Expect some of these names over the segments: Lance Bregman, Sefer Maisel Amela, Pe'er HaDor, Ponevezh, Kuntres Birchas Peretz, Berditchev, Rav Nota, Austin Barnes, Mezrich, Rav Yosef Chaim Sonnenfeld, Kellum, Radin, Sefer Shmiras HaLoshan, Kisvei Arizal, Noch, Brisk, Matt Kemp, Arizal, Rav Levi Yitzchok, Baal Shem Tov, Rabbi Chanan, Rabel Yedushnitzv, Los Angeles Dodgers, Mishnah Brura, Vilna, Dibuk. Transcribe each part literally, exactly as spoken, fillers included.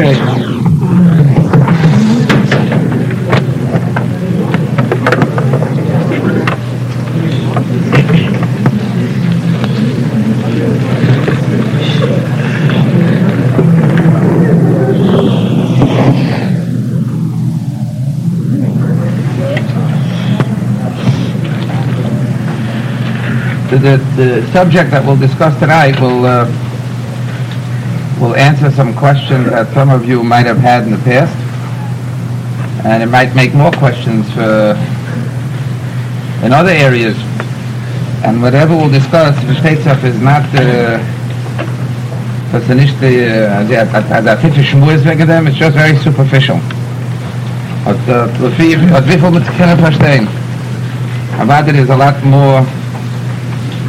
Okay. The, the subject that we'll discuss tonight will uh, will answer some questions that some of you might have had in the past, and it might make more questions for in other areas. And whatever we'll discuss, the Pesach is not uh, it's just very superficial. About it is a lot more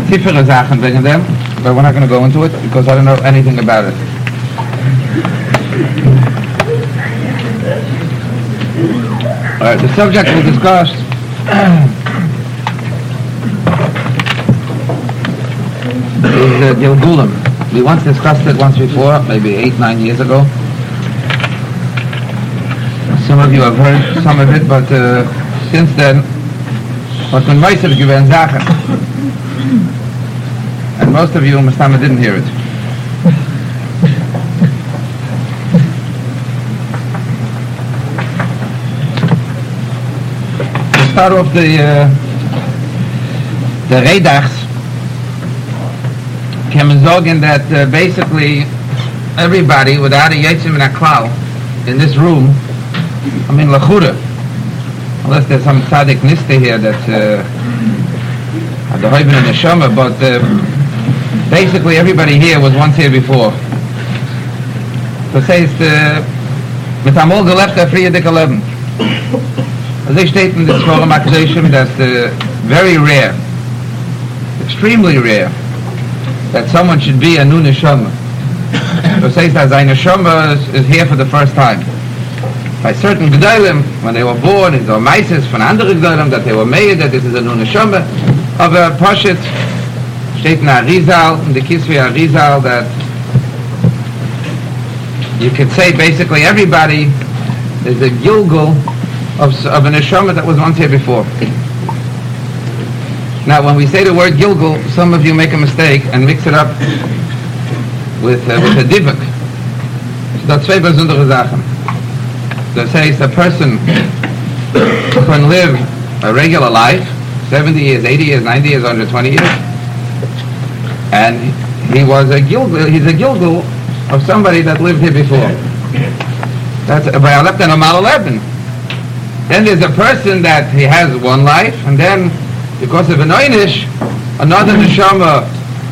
different Sachen wegen them, but we're not going to go into it because I don't know anything about it. All right, the subject we discussed is Gilgulam. Uh, we once discussed it once before, maybe eight, nine years ago. Some of you have heard some of it, but uh, since then, was man meistens gewesen Sachen. And most of you, Mustama, didn't hear it. To start off the uh, the redachs, can we say that uh, basically everybody, without a yetzim and a klal, in this room, I mean lachura, unless there's some tzaddik nista here that uh, the hoyben and the shama, but. Uh, Basically, everybody here was once here before. So says the Mitamol Gelepta Friedrich eleven. As they state in the Sforum accusation, that's uh, very rare, extremely rare, that someone should be a new neshama. So says that Zayin neshama is here for the first time. By certain gedolim, when they were born, it's or meises from andere gedolim that they were made that this is a new neshama of a poshut. State in Arizal, in the Kisvei Arizal, that you could say basically everybody is a Gilgul of, of an Neshama that was once here before. Now when we say the word Gilgul, some of you make a mistake and mix it up with uh, with a Divak. So that's two besondere Sachen. That says a person can live a regular life, seventy years, eighty years, ninety years, one hundred twenty years, and he was a Gilgul, he's a Gilgul of somebody that lived here before. That's by a left and a mile eleven. Then there's a person that he has one life, and then because of an Einish, another neshama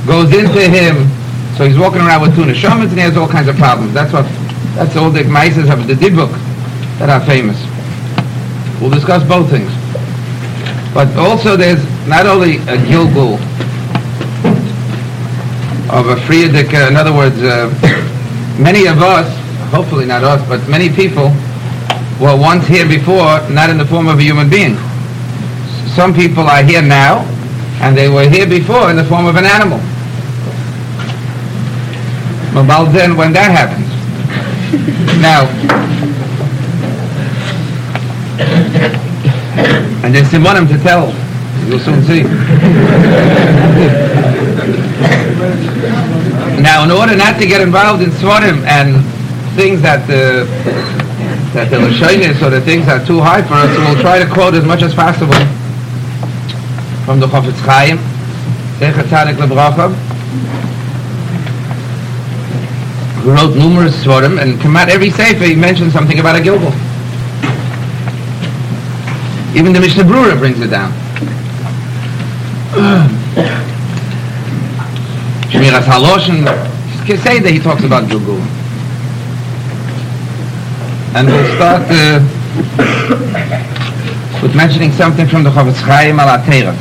goes into him, so he's walking around with two neshamas and he has all kinds of problems. That's what, that's all the ma'ases of the Dibuk that are famous. We'll discuss both things. But also there's not only a Gilgul of a Friedrich, uh, in other words, uh, many of us, hopefully not us, but many people were once here before, not in the form of a human being. S- some people are here now, and they were here before in the form of an animal. Well, then, when that happens. Now, and there's Simonim to tell, you'll soon see. Now, in order not to get involved in Svarim and things that the that the Lashonis or the things that are too high for us, we'll try to quote as much as possible from the Chofetz Chaim, who wrote numerous Svarim, and come out every Sefer he mentions something about a Gilgul. Even the Mishnah Brura brings it down. Shmiras HaLoshan, say that he talks about Gilgul. And we'll start uh, with mentioning something from the Chofetz Chaim al Ateirat.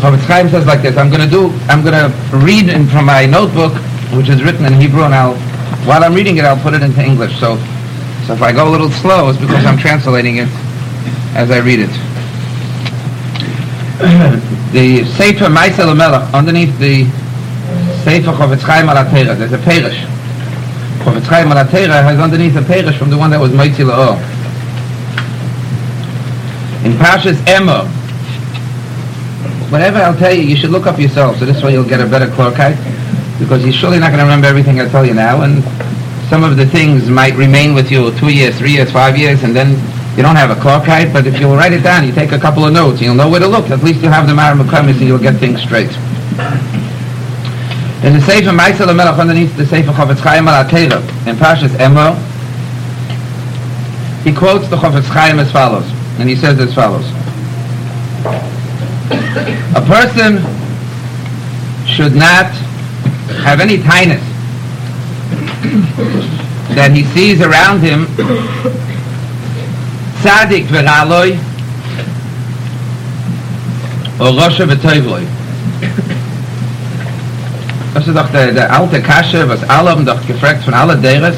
Chofetz Chaim says like this: I'm going to do, I'm going to read in from my notebook, which is written in Hebrew, and I'll, while I'm reading it, I'll put it into English. So, so if I go a little slow, it's because I'm translating it as I read it. The Sefer Maisel Amela, underneath the Sefer Chofetz Chaim al HaTeirah, there's a Perish. Chofetz Chaim al HaTeirah has underneath a Perish from the one that was Motzi L'Or. In Parshas Emor, whatever I'll tell you, you should look up yourself, so this way you'll get a better clarkite, because you're surely not going to remember everything I tell you now, and some of the things might remain with you two years, three years, five years, and then you don't have a clarkite, but if you'll write it down, you take a couple of notes, you'll know where to look. At least you'll have the Mara Mekomis and you'll get things straight. In the Sefer Maisel Amela, underneath the Sefer Chofetz Chaim al HaTeirah, in Parshas Emor, he quotes the Chofetz Chaim as follows, and he says as follows. A person should not have any tinus that he sees around him, tzaddik v'raloi, or rosha v'toivloi. Das ist doch der alte Kasche, was alle haben doch gefragt von alle deres,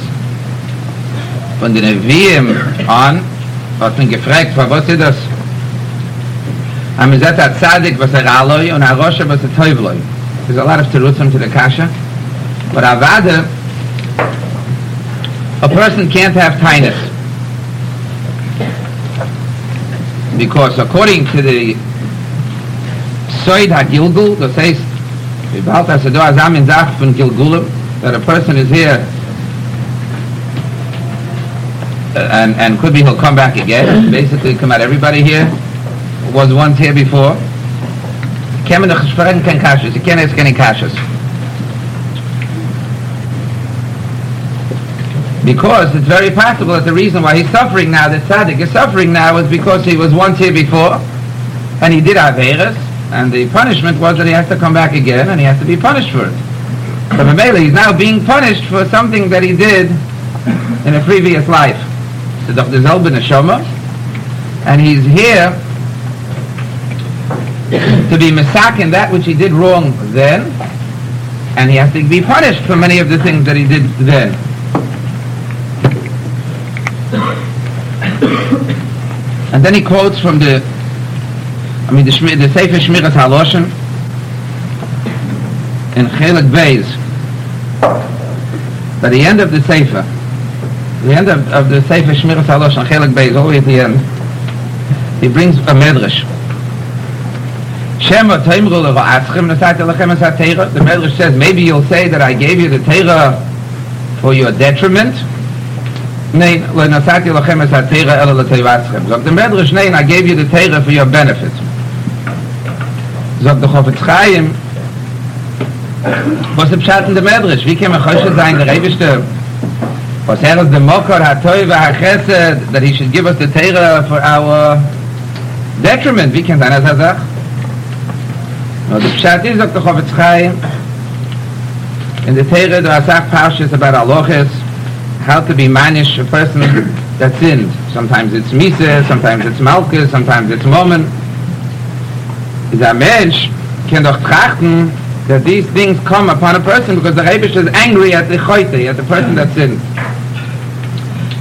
von den Neviim an, hat man gefragt, was ist das? And he said that tzaddik was a raloi and a rosha was a toivloi. There's a lot of terutzim to the kasha. But avada, a person can't have tainus. Because according to the soid ha-gilgul, that says, that a person is here and, and could be he'll come back again. Basically, come out everybody here. Was once here before. You can't ask any kashas. Because it's very possible that the reason why he's suffering now, the tzaddik is suffering now, is because he was once here before and he did averas, and the punishment was that he has to come back again and he has to be punished for it. So Mele, he's now being punished for something that he did in a previous life. So Doctor Zelben Neshama, and he's here to be misakin that which he did wrong then, and he has to be punished for many of the things that he did then. And then he quotes from the I mean the, Shmi, the Sefer Shmiras HaLoshan in Chelik Beis, at the end of the Sefer the end of, of the Sefer Shmiras HaLoshan Chelik Beis, all the way at the end, he brings a Mezrich. The Medrash says, maybe you'll say that I gave you the Torah for your detriment. The Medrash, nay, I gave you the Torah for your benefit. Sagt der Chofetz Chaim, was im Schatten der Medrash? Wie kann man Choshe sein, der Rebischte? Was er ist der Mokor, HaTov, HaChesed, that he should give us the Torah for our detriment. Wie kann sein, das sagt? No, the Pshat is, Doctor Chofetz Chaim, in the Torah, there are some parshas about halachos, how to be manish a person that sinned. Sometimes it's Mises, sometimes it's Malkus, sometimes it's Momen. The mensch can doch trachten that these things come upon a person because the Rebbe is angry at the choite, at the person that sinned.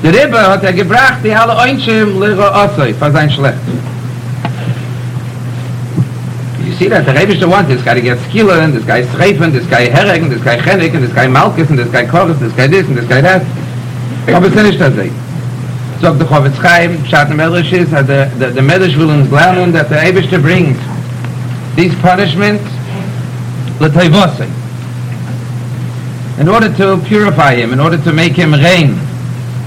The Rebbe hat er gebracht, die alle Oinschim lehrer Osoi, for sein Schlecht. See that the Rebbe wants this guy to get skila, and this guy Sreifen, this guy Herreg, and this guy Chenik, and this guy Malkus, and this guy Koris, and this guy this, and this guy that. Aber es ist nicht das. So the Chofetz Chaim, Pshat Medrash is, that the the, the Medrash will learn that the Rebbe brings these punishments l'toivosei, in order to purify him, in order to make him rein,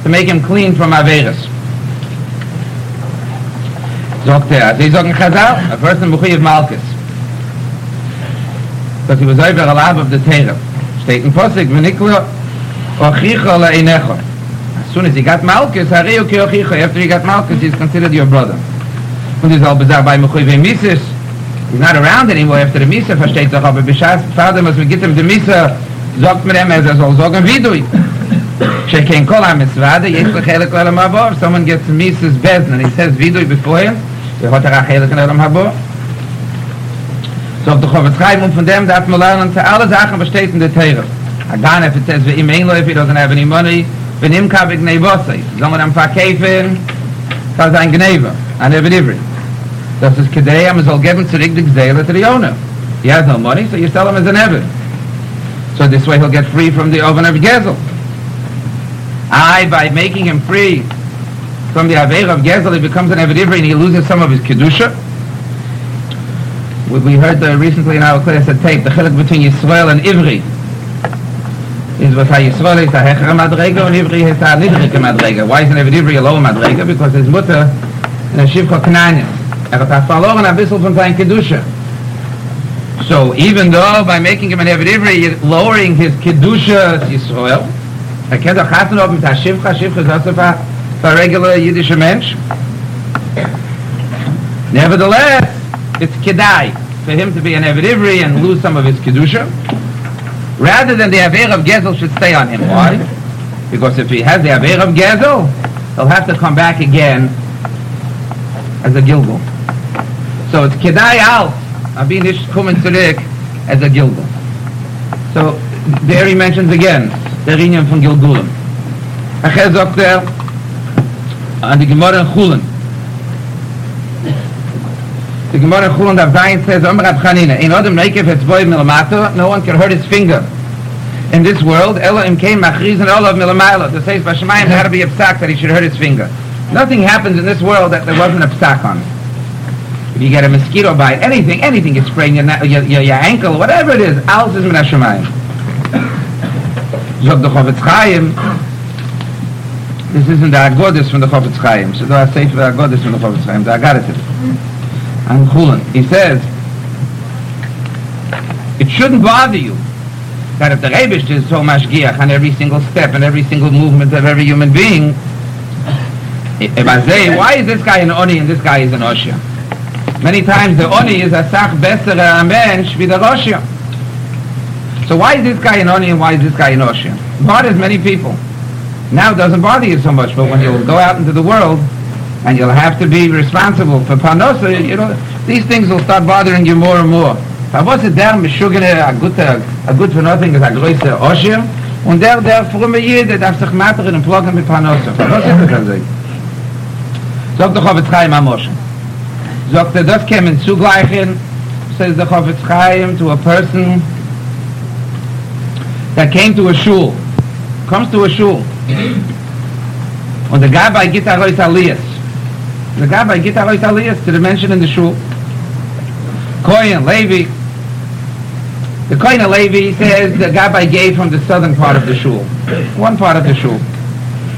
to make him clean from averas. Sagt er, also ich sage in Chazal, a person b'chuyev Malkus. Because he was over a lab of the Torah. Steht in Posig, v'niklo ochicho le'inecho. As soon as he got Malkus, harei uki ochicho. After he got Malkus, he's considered your brother. Und he's all bizarre by mechuyev Mises. He's not around anymore after the Misa, versteht sich, aber b'shas, Vater, was wir gittem, the Misa, sagt mir dem, er soll sagen, wie du. Shekein kol ha-mitzvade, jetzt lechelik le'lam habo. If someone gets Mises bezn, and he says, wie du, before him, so of the Chofetz Chaim, and from them that we learn that all the things in the Torah. Again, if it says we im ein if he doesn't have any money, we im kabig nevosei. Some of them verkaufen, das ein Gneva, an every. Das ist kedei, man soll geben zurück die Gzele to the owner. He has no money, so you sell him as an Eber. So this way he'll get free from the oven of Gezel. I, by making him free from the Aveir of Gezel, he becomes an Eved Ivri and he loses some of his Kedusha. We heard uh, recently in our class a tape, the chilek between Yisrael and Ivri is what Yisrael is a Hechra Madrega and Ivri is a Nidrika Madrega. Why is an Eved Ivri a lower Madrega? Because his mutter in a Shivcha Knanya. Er hat verloren ein bisschen von seinen Kedusha. So even though by making him an Eved Ivri, you're lowering his Kedusha Yisrael, a Kedusha Chatan of him, a Shivcha, Shivcha is also for a regular Yiddish mensch. Nevertheless, it's Kedai for him to be an Eved Ivri and lose some of his Kedusha, rather than the Aver of Gezel should stay on him. Why? Because if he has the Aver of Gezel, he'll have to come back again as a Gilgul. So it's Kedai out. Abinish Kumen Tzurek as a Gilgul. So there he mentions again the Rinium from Gilgulam. Acher sagt er on the Gemara in Chulun. The Gemara in Chulun of Zayin says, Om Rab Chanina, in Odom Reikev Hetzboi Milamato, no one can hurt his finger in this world. Ela Im Kein Machriz and Olav Milamayla. It says, Vashamayim had to be a psak that he should hurt his finger. Nothing happens in this world that there wasn't a psak on it. If you get a mosquito bite, anything, anything gets sprained, your, your, your, your ankle, whatever it is, alles is min ha-shamayim. Zog the Chofetz Chaim, this isn't the Agodis from the Chofetz Chaim, so I say for the Agodis from the Chofetz Chaim, the Agaritim. And Chulun, he says, it shouldn't bother you that if the Rebbe is so mashgiach on every single step and every single movement of every human being, if I say, why is this guy an Oni and this guy is an Osher? Many times the Oni is a sach besser a mensch with a Roshia. So why is this guy an Oni and why is this guy an Roshia? It bothers many people. Now it doesn't bother you so much, but when you'll go out into the world and you'll have to be responsible for Parnosa, you know, these things will start bothering you more and more. I was it there, Meshugene, a good, a good for nothing is a größer Roshia, and there, there, frumme Jede, darf sich matern und ploggen mit Parnosa. Parnosa ist das also. Sog doch auf Etzchai Mamoshe. Doctor das kämen zugleichen, says the Chofetz Chaim, to a person that came to a shul, comes to a shul, and the guy by Gita Rois Aliyas, the guy by Gita Rois Aliyas to the mention in the shul, Kohen, Levi, the Kohen and Levi says the guy by gave from the southern part of the shul, one part of the shul,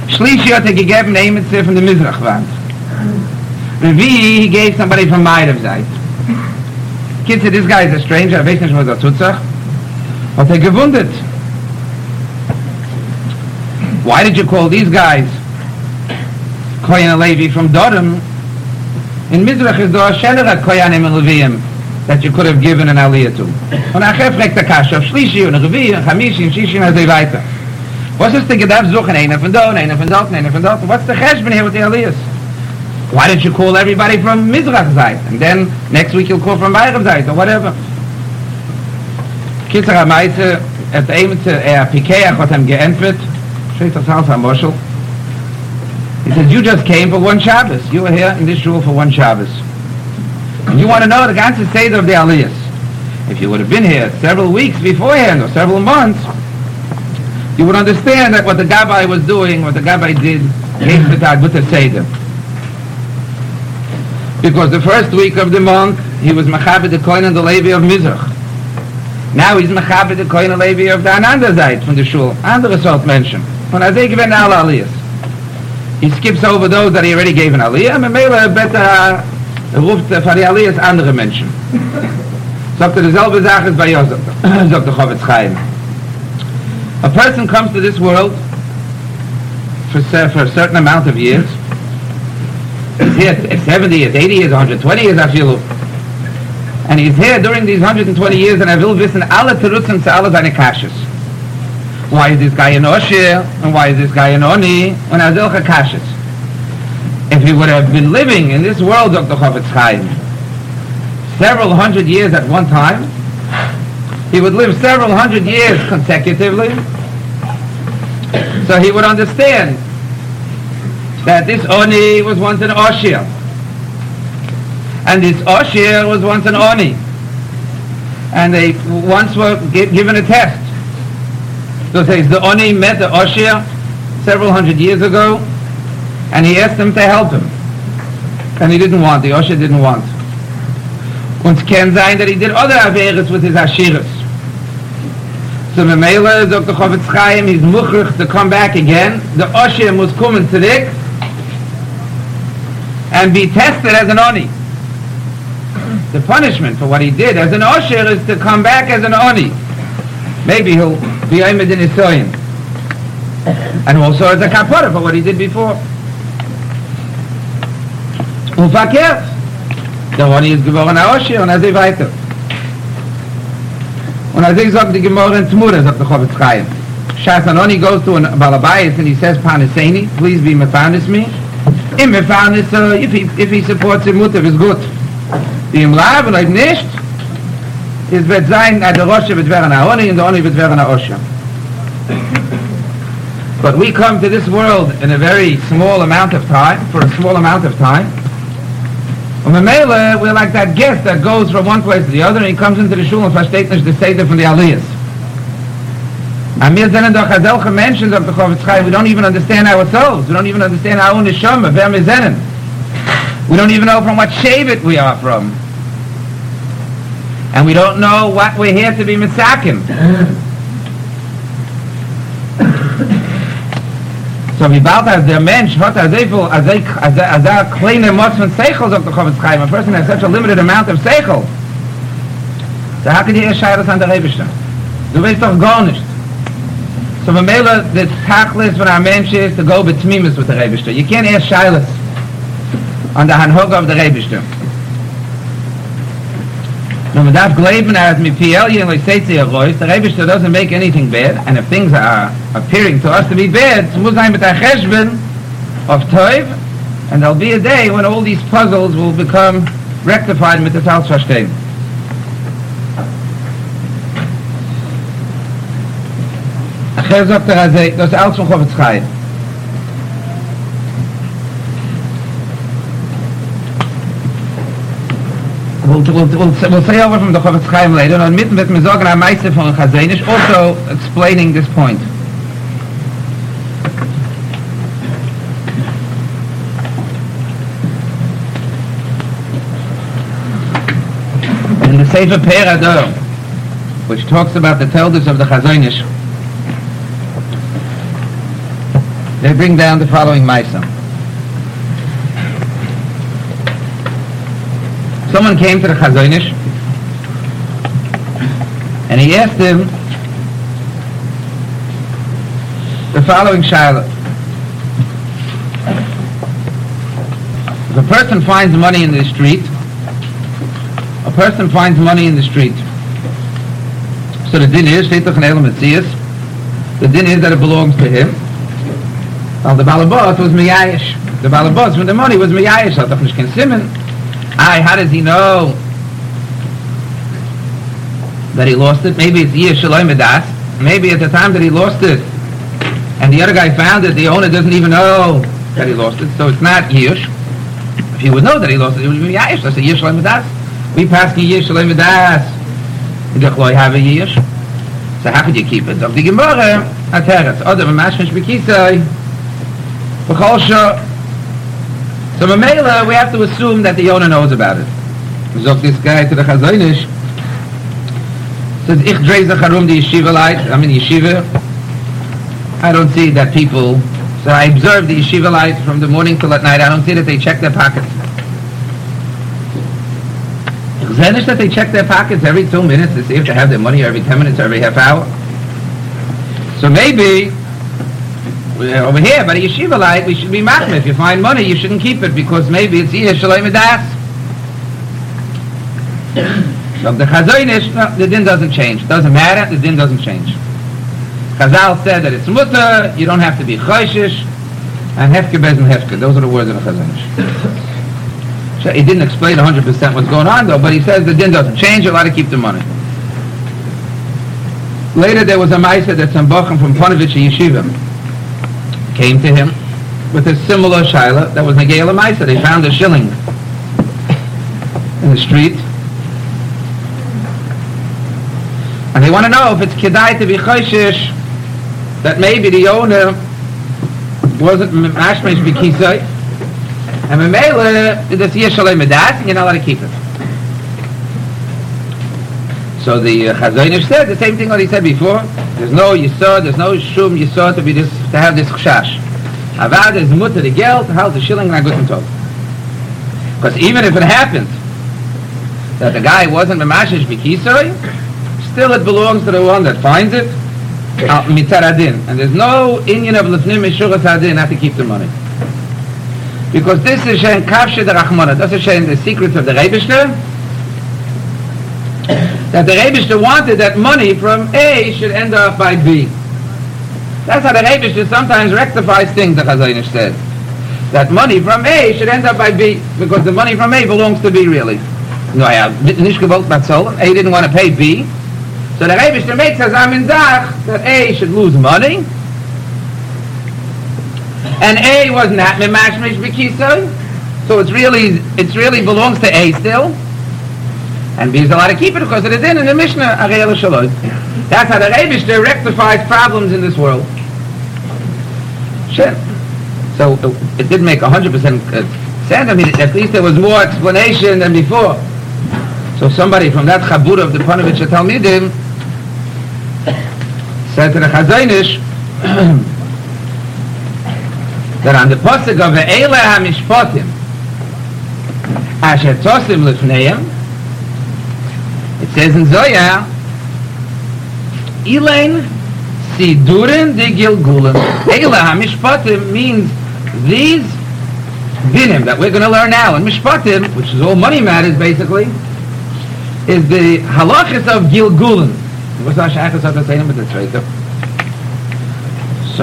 Shlishi hat er gegeben, nehmt sie von der Mizrachwand. Revi, he gave somebody from my side. Kids said, this guy is a stranger, I weiß nicht, was er tut sich. Hat er gewundert. Why did you call these guys Koyan and Levi from Dodom? In Mizrach is there a Shenera Koyan and Leviim that you could have given an Aliyah to. Und nachher fragt der Kasha auf Shlishi und Revi und Chamishi und Shishi und so weiter. Was ist denn gedacht, suchen einer von da, einer von dort, einer von dort? What's the Cheshbon here with the Aliyahs? Why don't you call everybody from Mizrach Zayt? And then next week you'll call from Bayram Zayt or whatever. Kitzach HaMaitze, at the aim to a Pikeach what I'm geentfit, Shreit HaSalz HaMoshel. He says, you just came for one Shabbos. You were here in this shul for one Shabbos. And you want to know the ganze Seder of the Aliyahs. If you would have been here several weeks beforehand or several months, you would understand that what the Gabbai was doing, what the Gabbai did, gave to the Seder. Because the first week of the month, he was Mechaber the Kohen and the Levi of Mizrach. Now he's Mechaber the Kohen and Levi of the Ananda Zeit from the Shul. Andere sort mention. When I think of an Al Aliyahs, he skips over those that he already gave an Aliyah. Memele better ruft for the Aliyahs andere Menschen. Sagt er dieselbe Sache bei Josef. Sagt der Chofetz Chaim. A person comes to this world for, for a certain amount of years. He's here at seventy years, eighty years, one hundred twenty years, I feel. And he's here during these one hundred twenty years, and I will listen alle Terutzim to alle seine Kashas. Why is this guy an Osher? And why is this guy an Oni? And I will Kashas. If he would have been living in this world, Doctor Chofetz Chaim, several hundred years at one time, he would live several hundred years consecutively, so he would understand that this Oni was once an Oshir, and this Oshir was once an Oni, and they once were gi- given a test. So it says, the Oni met the Oshir several hundred years ago, and he asked them to help him. And he didn't want, the Oshir didn't want. Und es kann sein, that he did other Averes with his Ashiris. So Memela, Doctor Chofetz Chaim, he's mukhrich to come back again. The Oshir must come in Tzedek and be tested as an Oni. The punishment for what he did as an Oshir is to come back as an Oni. Maybe he'll be Omed in Nisoyin. And also as a kapara for what he did before. Ufakir. The Oni is geboren a Oshir and as he weiter. And as he sagt, the Gemara in Tzmura, sagt the Chofetz Chaim. Shas an Oni goes to an Balabayis and he says, Paniseni, please be mefarnis me. Im mefarnis, uh, if he if he supports him, mutav is good. Im lav, and if nicht, is wird sein, the Rosh wird werden a Oni, and the Oni wird werden a Oshir. But we come to this world in a very small amount of time, for a small amount of time. And Mamela, we're like that guest that goes from one place to the other, and he comes into the shul and versteht nicht the seder from the aliyahs. And wir sind doch a solche Menschen, sagt der Chofetz Chaim, we don't even understand ourselves. We don't even understand our own neshama, wer wir sind. We don't even know from what shevet we are from. And we don't know what we're here to be mitzakim. So wie bald as der Mensch hat as evil as a as a kleine Motz von Seichel, sagt der Chofetz Chaim, a person has such a limited amount of Seichel. So how could you erscheinen das an der Rebischte? Du weißt doch gar nicht. So wenn Mela das Tachlis von einem Mensch ist, to go betmimus with der Rebischte. You can't erscheinen an der Hanhoga of der Rebischte. Wenn man darf glauben, as mit P L, und ich sehe sie erreust, der Rebischte doesn't make anything bad, and if things are appearing to us to be bad, so muss ein mit der Cheshbon of Tov, and there'll be a day when all these puzzles will become rectified mit der Talsverstehen. Achher sagt er, das ist alles von Chofetz Chaim. We'll, we'll, we'll say over from the Chofetz Chaim later, and mitten wird mir sagen am meisten von Chazon Ish, also explaining this point. In the Sefer Pe'er HaDor, which talks about the Talmidus of the Chazon Ish, they bring down the following Maisa. Someone came to the Chazon Ish and he asked him the following shaila. If a person finds money in the street, a person finds money in the street. So the din is, the din is that it belongs to him. Well, the balabas was miyayish. The balabas, when the money was miyayish, Aye, how does he know that he lost it? Maybe it's Yir Shalom Edas. Maybe at the time that he lost it, and the other guy found it, the owner doesn't even know that he lost it, so it's not Yish. If he would know that he lost it, it would be Yish. That's a Yir Shalom Edas. We pass the Yir Shalom Edas. You don't have a Yish. So how could you keep it? Of the Gemara, Ateres, Odom, Mashmash, Bekisai, B'chol Shor. So Mamela, we have to assume that the owner knows about it. Zog this guy to the Chazon Ish. Says, Ich dreh zacharum the yeshiva light. I'm in yeshiva. I don't see that people... So I observe the yeshiva light from the morning till at night. I don't see that they check their pockets. Ich zeh nish that they check their pockets every two minutes to see if they have their money, or every ten minutes, or every half hour. So maybe... over here, but a yeshiva light, we should be machmir. If you find money, you shouldn't keep it, because maybe it's Yir Shalom Edas. So the Chazon Ish, no, the din doesn't change. It doesn't matter, the din doesn't change. Chazal said that it's mutter, you don't have to be choishish, and hefke bezim hefke. Those are the words of the Chazon Ish. So he didn't explain one hundred percent what's going on, though, but he says the din doesn't change, you'll have to keep the money. Later there was a ma'aseh that some bochum from Ponevezh yeshiva came to him with a similar shaila that was Negayla Maisa. They found a shilling in the street. And they want to know if it's kedai to be chayshish that maybe the owner wasn't mashmesh b'kizay, and memela the tiyah shalei medas, you're not allowed to keep it. So the uh, Chazon Ish said the same thing that he said before. There's no yisod, there's no shum yisod to be this, to have this chashash. Avad is mutter the geld, hal the shilling and agutim tov. Because even if it happens that the guy wasn't memashish b'kisoi, still it belongs to the one that finds it mitzad adin, and there's no inyan of lefnim mishuras adin not to keep the money, because this is shein kavshe the rachmana. That's shein the secrets of the Rebishter, that the Rebishter wanted that money from A should end up by B. That's how the Rebishter sometimes rectifies things. The Chazon Ish said that money from A should end up by B because the money from A belongs to B really. No, I have A didn't want to pay B, so the Rebishter makes Hazam in Zach that A should lose money, and A was not memashmish b'kisoy, so it's really it's really belongs to A still, and B is allowed to keep it because it is in in the Mishnah Ariel Shalom. That's how the Rebishter rectifies problems in this world. Sure. So it did make a hundred percent sense. I mean, at least there was more explanation than before. So somebody from that Chabur of the Ponevezh Talmidim said to the Chazon Ish that on the pasuk of Ve'ela HaMishpatim Asher Tosim Lifneim, it says in Zoya Elain Sidurin De Gilgulam. Eila HaMishpatim means these dinim that we're going to learn now in Mishpatim, which is all money matters basically, is the halachas of Gilgulim. So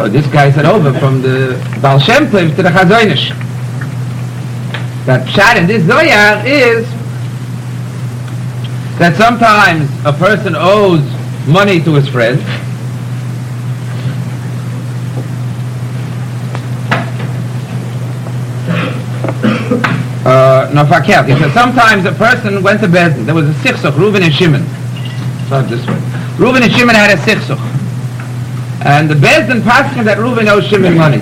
this guy said over from the Baal Shem Tov to the Chazon Ish that pshat in this zoyar is that sometimes a person owes money to his friend, Uh, no, fakert. He said sometimes a person went to bed. There was a sichsuch, Reuven and Shimon. Not this one. Reuven and Shimon had a sichsuch, and the Bezdin paskin that Reuven owes Shimon money,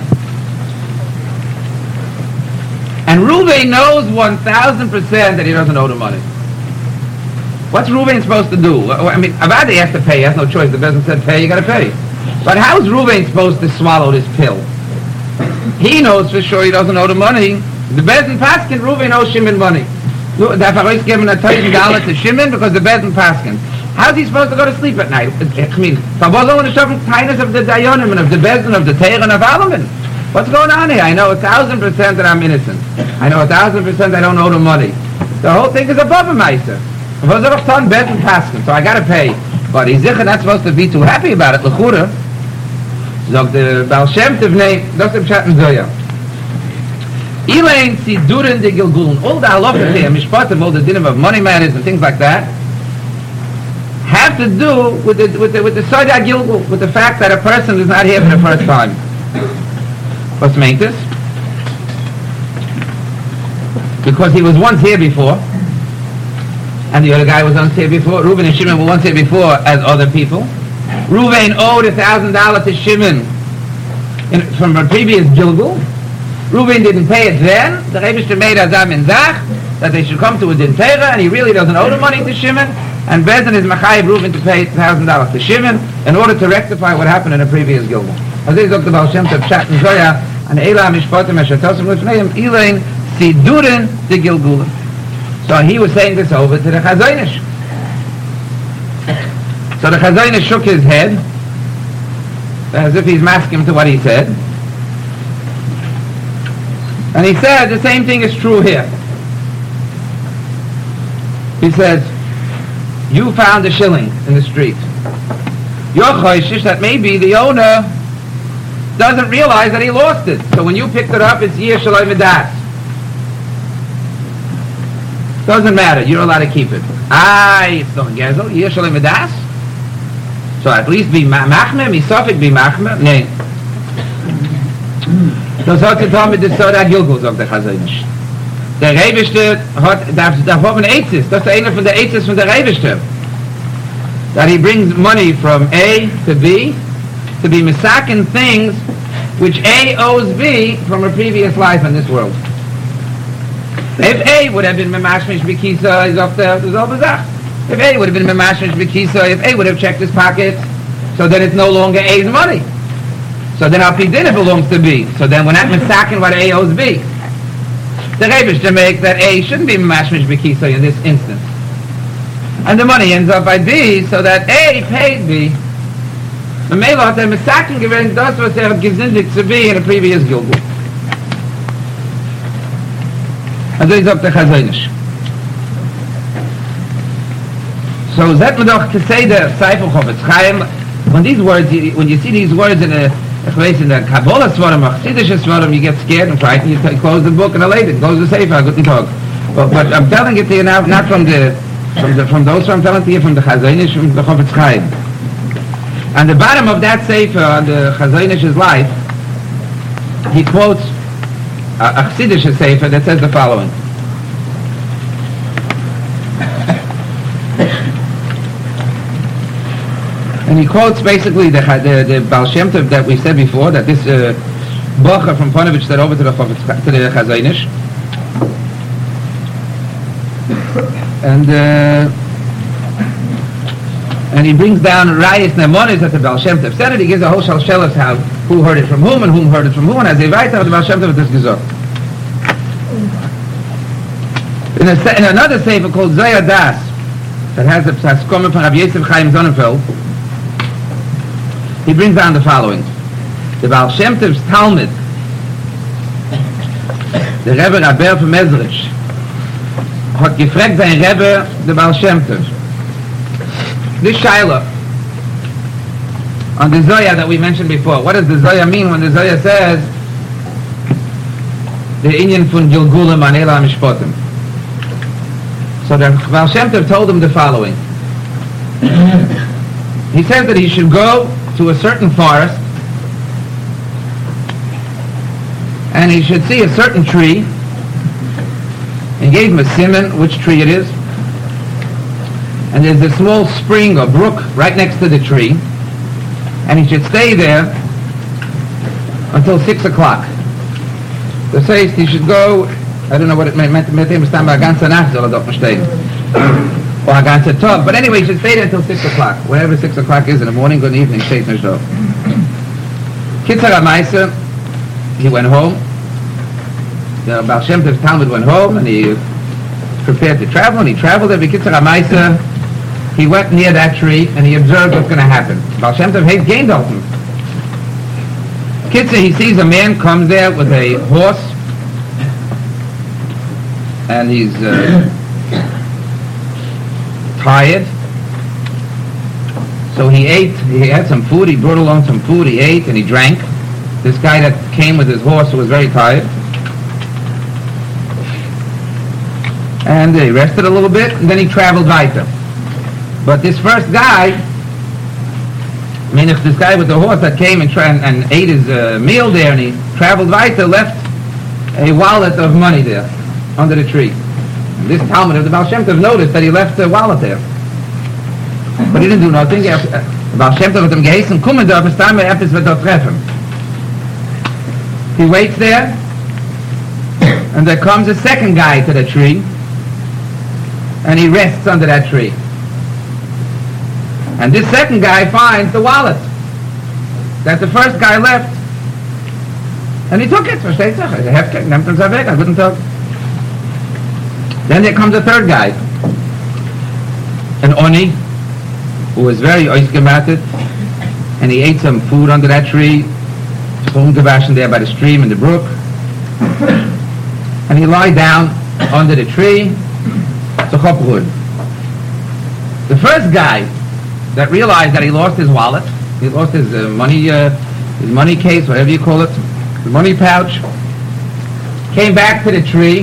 and Reuven knows one thousand percent that he doesn't owe the money. What's Reuven supposed to do? I mean, Avad has to pay. He has no choice. The Bezdin said, "Pay. You got to pay." But how is Reuven supposed to swallow this pill? He knows for sure he doesn't owe the money. The Bezdin paskin, Reuven owes Shimon money. The Afaris gave him a thousand dollars to Shimon because the Bezdin paskin. How's he supposed to go to sleep at night? I mean, Fabozon and the Shavim Tainas of the Dayanim and of the Bezdin of the Teir and of Alaman. What's going on here? I know a thousand percent that I'm innocent. I know a thousand percent I don't owe the money. The whole thing is above a meiser. Fabozon Bezdin paskin, so I got to pay. But he's not supposed to be too happy about it. L'chura. Zog the Baal Shem Tov name. Dosim Shat and Zoya. Elaine Sidurin de Gilgulun, all the halachas here, Mishpatim, all the dinim of money matters and things like that, have to do with the with the with the Soda Gilgul, with the fact that a person is not here for the first time. What's make this? Because he was once here before, and the other guy was once here before. Reuven and Shimon were once here before as other people. Reuven owed a thousand dollars to Shimon in, from a previous Gilgul. Reuven didn't pay it then. The Rebishter made Hazam in Zach that they should come to a Din Teira, and he really doesn't owe the money to Shimon. And Bezdin is Machayev Reuven to pay one thousand dollars to Shimon in order to rectify what happened in a previous Gilgul. As they talked about Shem Tov Pshat and Zoya, and Eila Mishpatim Asher Tosim Lifneim Elain Sidurin de Gilgulim. So he was saying this over to the Chazon Ish. So the Chazon Ish shook his head as if he's masking to what he said. And he said the same thing is true here. He says, you found a shilling in the street. You're choishish that maybe the owner doesn't realize that he lost it. So when you picked it up, it's Yir Shalai Medas. Doesn't matter. You're allowed to keep it. Aye, it's not Gezel. Yir Shalai Medas. So at least be Machmeh, Misafik be Machmeh. Nay. Das hat getan mit der Soda Gilgul, sagt der Chazon Ish. Der Rebishter hat, davon ein Eitzis, das ist einer von der Eitzis von der Rebishter. That he brings money from A to B, to be misakin things which A owes B from her previous life in this world. If A would have been memashmish b'kisa, is off the Zal Bazach. If A would have been memashmish b'kisa, if A would have checked his pockets, so then it's no longer A's money. So then our pidin belongs to B. So then we're not misakin what A owes B. The Rebbe should make that A shouldn't be memashmish b'kisa in this instance. And the money ends up by B, so that A paid B. And Melot and Mesakin given das was er gesindig to B in a previous Gilgul. And so he's up to Chazon Ish. So that we doch to say the Sefer Chofetz Chaim, when these words, when you see these words in a place in the Kabbalah Svarim, Chassidische Svarim, you get scared and frightened, you t- close the book and I laid it, close the Sefer, Guten Tag. But, but I'm telling it to you now, not from the From, the, from those from Talantir, from the Chazon Ish, from the Chofetz Chaim. On the bottom of that sefer, on the Chazon Ish's life, he quotes a, a Chassidische sefer that says the following. And he quotes basically the the, the Baal Shem Tov that we said before, that this uh, Bocha from Ponevezh said over to the Chofetz, to the Chazon Ish. And uh, and he brings down Rayis Nemonis at the Baal Shem Tov said it. He gives a whole shalshelas how who heard it from whom and whom heard it from whom, and as they write out the Baal Shem Tov this gezok. In, a, in another sefer called Zaya Das that has a psaskomer from Rav Yosef Chaim Sonnenfeld, he brings down the following: the Baal Shem Tov's Talmud, the Rebbe Abel from Mezrich, hat gefragt sein Rebbe, the Baal Shem Tov, this Shiloh, on the Zoya that we mentioned before. What does the Zoya mean when the Zoya says, the Inyan von Gilgulam an Ela Mishpotim? So the Baal Shem Tov told him the following. He said that he should go to a certain forest, and he should see a certain tree, and gave him a siman, which tree it is. And there's a small spring or brook right next to the tree. And he should stay there until six o'clock. So says he should go, I don't know what it meant, but anyway, he should stay there until six o'clock. Whenever six o'clock is, in the morning, good evening, Sheit Nishdo. Kitzar HaMaisa, he went home. The Baal Shem Tov's Talmud went home and he prepared to travel, and he traveled every Kitzur HaMaisa. He went near that tree and he observed what's going to happen. Baal Shem Tov hates gained on him. Kitzur, he sees a man comes there with a horse, and he's uh, tired. So he ate, he had some food, he brought along some food, he ate and he drank. This guy that came with his horse was very tired. And he rested a little bit, and then he traveled weiter. But this first guy, I mean, if this guy with the horse that came and tra- and ate his uh, meal there, and he traveled weiter, left a wallet of money there, under the tree. And this Talmud of the Baal Shem Tov noticed that he left the wallet there. But he didn't do nothing. The Baal Shem Tov with him geheißen, kommen darf es time etwas wird dort treffen. He waits there, and there comes a second guy to the tree, and he rests under that tree. And this second guy finds the wallet that the first guy left, and he took it. I couldn't tell. Then there comes a third guy, an Oni, who was very oisgematet, and he ate some food under that tree, there by the stream and the brook, and he lied down under the tree. The first guy that realized that he lost his wallet, he lost his uh, money, uh, his money case, whatever you call it, his money pouch, came back to the tree,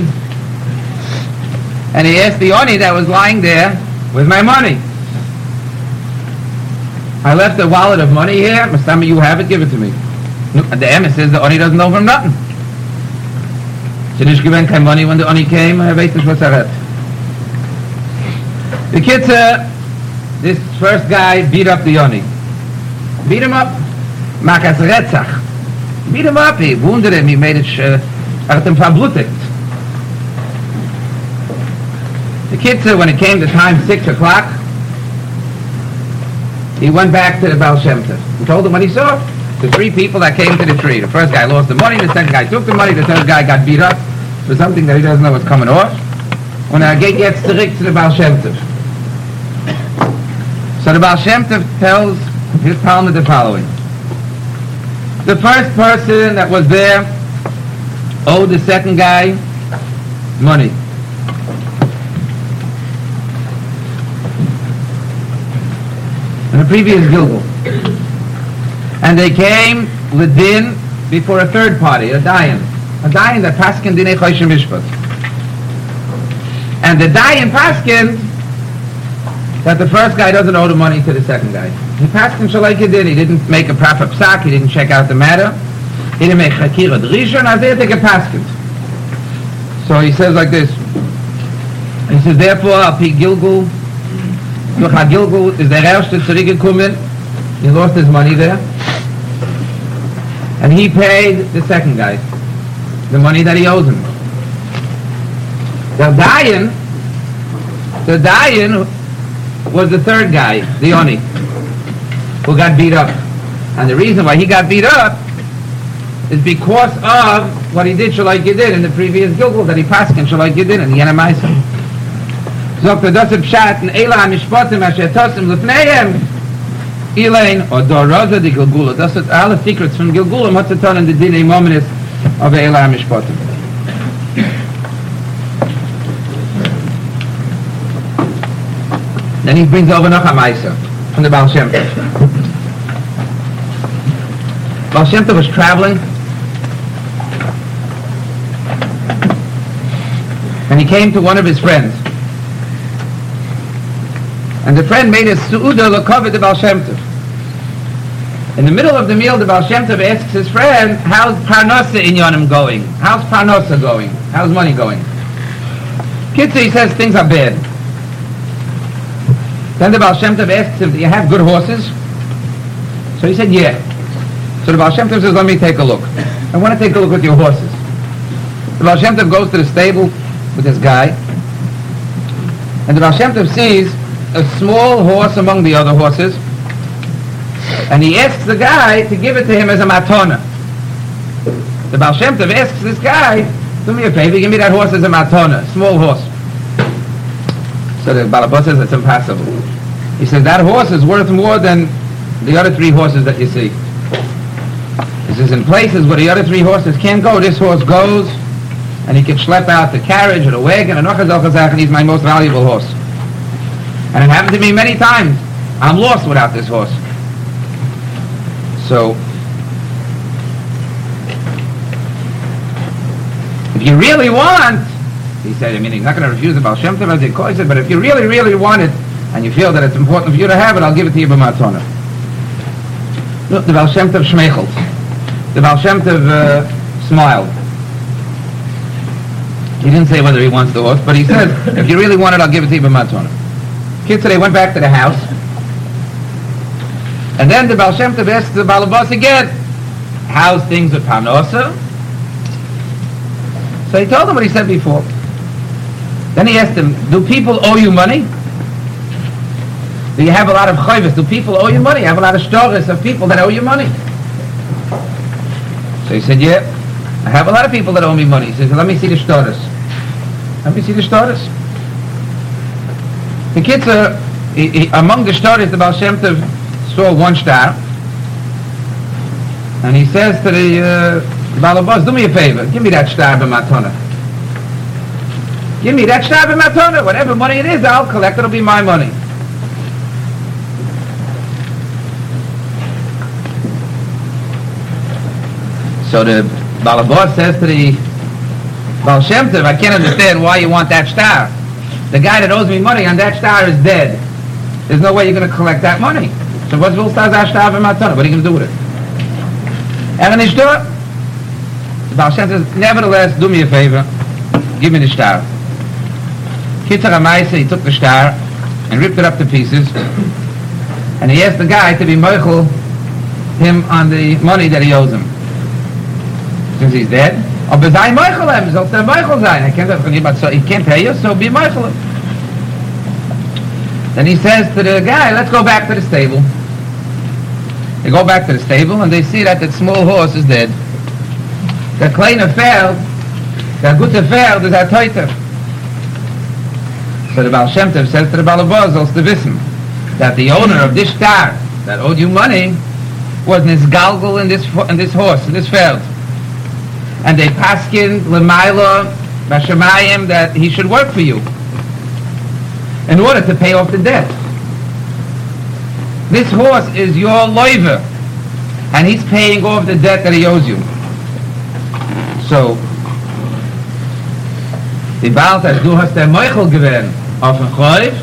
and he asked the Oni that was lying there, "Where's my money? I left a wallet of money here. Mustama, you have it. Give it to me." The Emes says the Oni doesn't know from nothing. So did you give him money when the Oni came? I waited for Sarat. The kids, uh, this first guy beat up the Yoni. Beat him up. Makas Retzach. Beat him up, he wounded him, he made it, uh, Artem verblutet. The kids, uh, when it came to time, six o'clock, he went back to the Baal Shem Tov and told him what he saw. The three people that came to the tree. The first guy lost the money, the second guy took the money, the third guy got beat up for something that he doesn't know what's coming off. When a guy gets direct to the Baal Shem Tov. So the Baal Shem Tov tells his Talmud the following. The first person that was there owed the second guy money. In the previous Gilgul. And they came with din before a third party, a dayan. A dayan that paskin dinei choshim mishpat. And the dayan paskin that the first guy doesn't owe the money to the second guy. He passed him shalaika din. He didn't make a proper psak. He didn't check out the matter. He didn't make chakira drishon. I think a paskin. So he says like this. He says, therefore, al pi Gilgul, durch a Gilgul is der erste zurückgekommen. He lost his money there, and he paid the second guy the money that he owes him. The dayan, the dayan was the third guy, the Oni, who got beat up. And the reason why he got beat up is because of what he did Shalai Gidin in the previous Gilgul that he passed in Shalai Gidin and Yena Maisa. Zokta Dosip Shat and Eila Mishpotim Asher Tosim Lefnehem Elaine or Doraza de Gilgulam. That's all the secrets from Gilgulam. What's the ton in the Dine Mominus of Eila Mishpotim? Then he brings over Nocha Maisa from the Baal Shem Tov. Baal Shem Tov was traveling, and he came to one of his friends. And the friend made a su'udah l'koved the Baal Shem Tov. In the middle of the meal, the Baal Shem Tov asks his friend, "How's parnasa in Yonim going? How's parnasa going? How's money going?" Kitzi, he says, "Things are bad." Then the Baal Shem Tov asks him, "Do you have good horses?" So he said, "Yeah." So the Baal Shem Tov says, "Let me take a look. I want to take a look at your horses." The Baal Shem Tov goes to the stable with this guy, and the Baal Shem Tov sees a small horse among the other horses, and he asks the guy to give it to him as a matana. The Baal Shem Tov asks this guy, "Do me a favor, give me that horse as a matana, small horse." So the Balabot says, "It's impossible." He says, "That horse is worth more than the other three horses that you see." He says, "In places where the other three horses can't go, this horse goes, and he can schlep out the carriage or the wagon, and and he's my most valuable horse. And it happened to me many times. I'm lost without this horse." So, if you really want, he said, I mean, he's not going to refuse the Baal Shem Tov as he calls it, but if you really, really want it, and you feel that it's important for you to have it, I'll give it to you by Matona. Look, the Baal Shem Tov shmeichelt. The Baal Shem Tov uh, smiled. He didn't say whether he wants the horse, but he says, if you really want it, I'll give it to you by Matona. Kids today went back to the house, and then the Baal Shem Tov asked the Balabas again, "How's things with Parnosa?" So he told him what he said before. Then he asked him, "Do people owe you money? Do you have a lot of chayvus? Do people owe you money? I have a lot of stories of people that owe you money." So he said, "Yeah, I have a lot of people that owe me money." He says, "Let me see the stories. Let me see the stories." The kids are, he, he, among the stories, the Baal Shem Tov saw one star. And he says to the uh, Balabas, "Do me a favor, give me that star by Matana. Give me that shtab in matona. Whatever money it is, I'll collect. It'll be my money." So the Balabas says to the Baal Shem Tov, "I can't understand why you want that shtar. The guy that owes me money on that shtar is dead. There's no way you're going to collect that money. So what's will stars that shtab in matona? What are you going to do with it?" And when the Baal Shem Tov says, "Nevertheless, do me a favor. Give me the shtar." He took the star and ripped it up to pieces, and he asked the guy to be meichel him on the money that he owes him, since he's dead. Oh, but I can't, so he can't pay you, so be Meichelim. Then he says to the guy, let's go back to the stable. They go back to the stable and they see that that small horse is dead. The kleine fell, the gute fell is a toiter. So the Baal Shem Tov says to the Baal Abozos to Wissen, that the owner of this star that owed you money was nisgalgal in this in this horse, in this field. And they paskin lemaila bashamayim that he should work for you in order to pay off the debt. This horse is your loiver, and he's paying off the debt that he owes you. So the Baal says, "Du hast der Meichel gewählt auf dem Kreuz."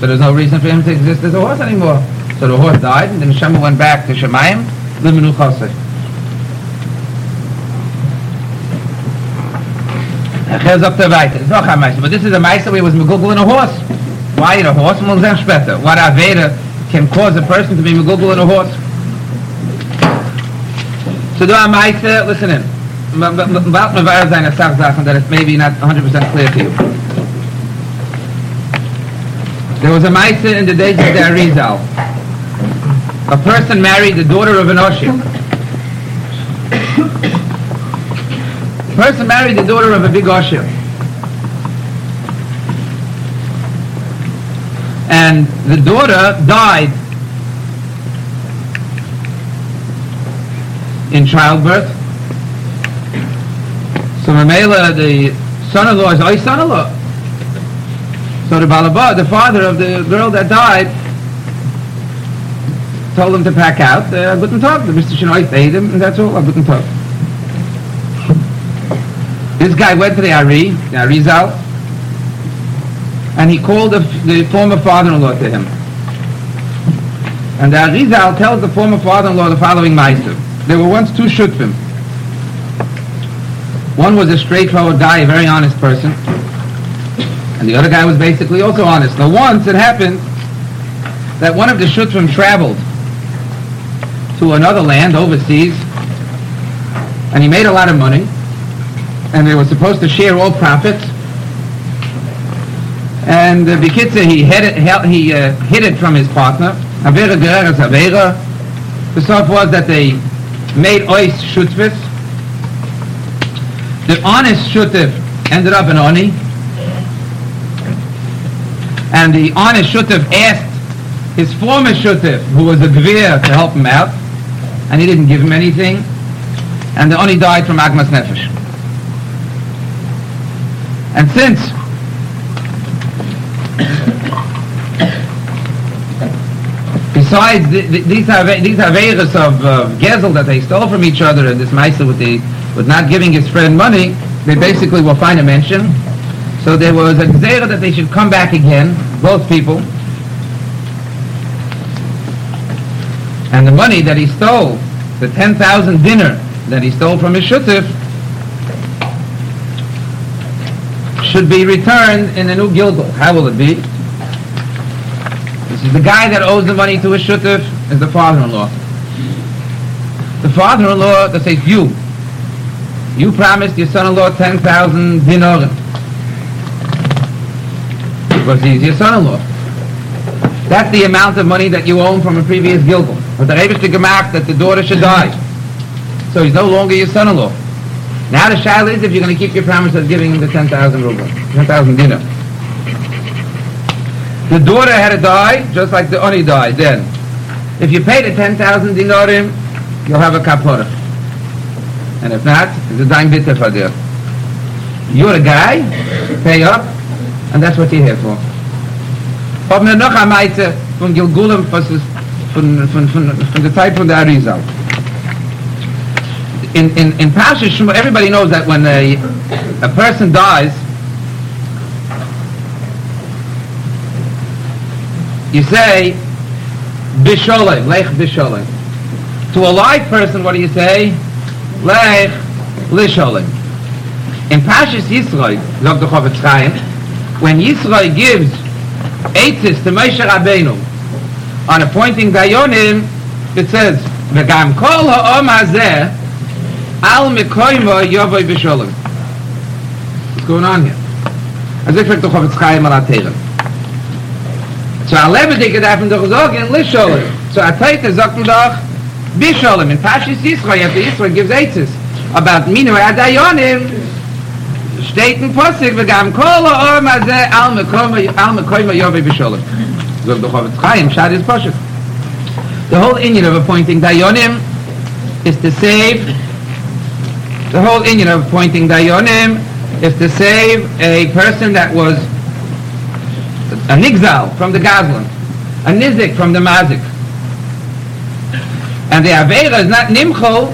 So there's no reason for him to exist as a horse anymore. So the horse died, and the Neshama went back to Shemayim, Limenu Chosech. But this is a Maisa where he was Megugel in a horse. Why in a horse? What Aveda can cause a person to be Megugel in a horse? So do a Maisa, listen in. That it's maybe not one hundred percent clear to you. There was a ma'aser in the days of the Arizal. A person married the daughter of an Oshir. A person married the daughter of a big Oshir. And the daughter died in childbirth. So Mamela, the son-in-law, is Oy son-in-law. So the Balabah, the father of the girl that died, told him to pack out. I wouldn't talk to Mister Shinoy, paid him, and that's all. I wouldn't talk. This guy went to the Ari, the Arizal, and he called the, the former father-in-law to him. And the Arizal tells the former father-in-law the following ma'aser. There were once two shutfim. One was a straightforward guy, a very honest person. And the other guy was basically also honest. Now once it happened that one of the Shutrim traveled to another land overseas, and he made a lot of money, and they were supposed to share all profits. And uh, Bikitza, he hid it, he, uh, hid it from his partner. Avera Gereres Avera. The stuff was that they made Ois Shutvis. The honest Shutiv ended up in Oni. And the honest Shutiv asked his former Shutiv, who was a Gvir, to help him out. And he didn't give him anything. And the Oni died from Agmas Nefesh. And since besides the, the, these Averis of uh, Gezel that they stole from each other, and this Maisa with, the, with not giving his friend money, they basically will find a mention. So there was a gzera that they should come back again, both people. And the money that he stole, the ten thousand dinar that he stole from his shutif, should be returned in a new gilgul. How will it be? This is the guy that owes the money to his shutif is the father-in-law. The father-in-law that says, you, you promised your son-in-law ten thousand dinar. Because he's your son-in-law. That's the amount of money that you own from a previous gilgul. But the Rebbe Shtigemacht that the daughter should die. So he's no longer your son-in-law. Now the shayla is if you're going to keep your promise of giving him the ten thousand rubles, ten thousand dinar. The daughter had to die, just like the oni died then. If you pay the ten thousand dinarim, you'll have a kapora. And if not, it's a daim b'tev hadir. You're a guy, pay up, and that's what you're here for. Ob mir noch a Meise von Gilgulam von von von der Zeit von der Arizal. In in in Parsha Shmos, everybody knows that when a a person dies, you say bisholem, lech bisholem. To a live person, what do you say? Lech lisholem. In Parshas Yisro, sagt the Chofetz Chaim, when Yisrael gives Eitzis to Moshe Rabbeinu on appointing Dayonim, it says, V'gam kol ha'om hazeh al mekoymo yovoi v'sholem. What's going on here? As if it's a Chofetz Chaim al ha-terem. So ha-lebedik it happened to Chazogin l'sholem. So ha-taita zogten doch v'sholem. In Pashis Yisro, after Yisro gives eitzes about minu ha'adayonim, steht in Posig, v'gam kol ha'om hazeh al mekoymo yovoi v'sholem. Zog the Chofetz Chaim, shad is Posig. The whole inyan of appointing dayonim is to save. The whole inyan of appointing dayonim is to save a person that was a nigzal from the gazlan, a nizik from the mazik, and the aveira is not nimchol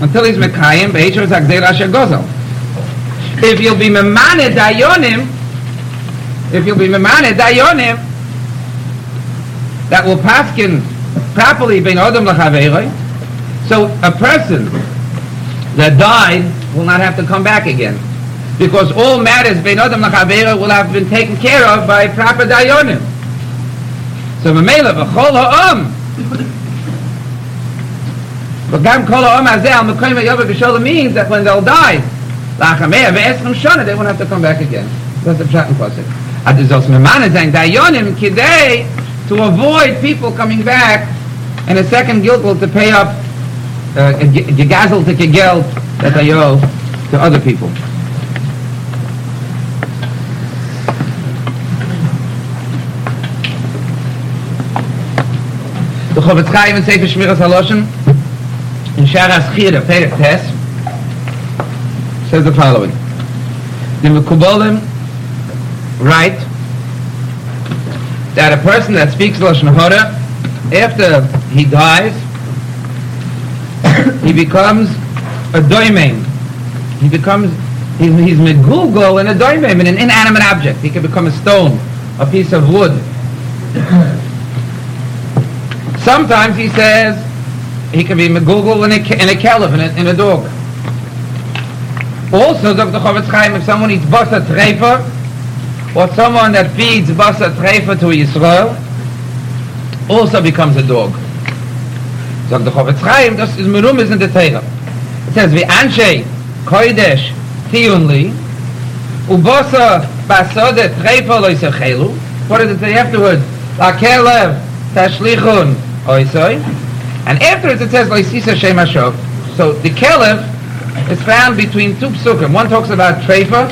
until he's mekayim beichor zagzeira asher gozal. If you'll be memaneh dayonim, if you'll be memaneh dayonim, that will paskin properly being Odom l'chaveiroi, so a person that died will not have to come back again, because all matters being Odom l'chaveiroi will have been taken care of by proper dayonim. So Mamela v'chol ha'om v'gam kol ha'om hazeh al mekoyim ha'yovei v'sholem means that when they'll die l'achamei v'eschem shona they won't have to come back again. That's the pshat and pasuk. Adizos memaneh zayin dayonim kidei to avoid people coming back and a second gilgul to pay up gegazel to kegel that they owe to other people. The Chofetz Chaim in Sefer Shmiras HaLoshan in Shara Schira Peretz Tes says the following: the Mekubalim write that a person that speaks Lashon Hara after he dies he becomes a doimein. He becomes he's, he's megulgol in a doimein, in an inanimate object. He can become a stone, a piece of wood. Sometimes he says he can be megulgol in a in a kellum, in a, in a dog. Also, Doctor Chofetz Chaim, if someone eats basa treifa, or someone that feeds basa treifa to Yisrael also becomes a dog. So the Chofetz Chaim, this is merumiz in the Torah. It says, "V'anshe kodesh tiyunli ubasa basode treifa loiserchelu." What did it say afterwards? Lakelev tashlichun oisoi. And afterwards it says loisisa shem hashov. So the kelev is found between two psukim. One talks about treifa,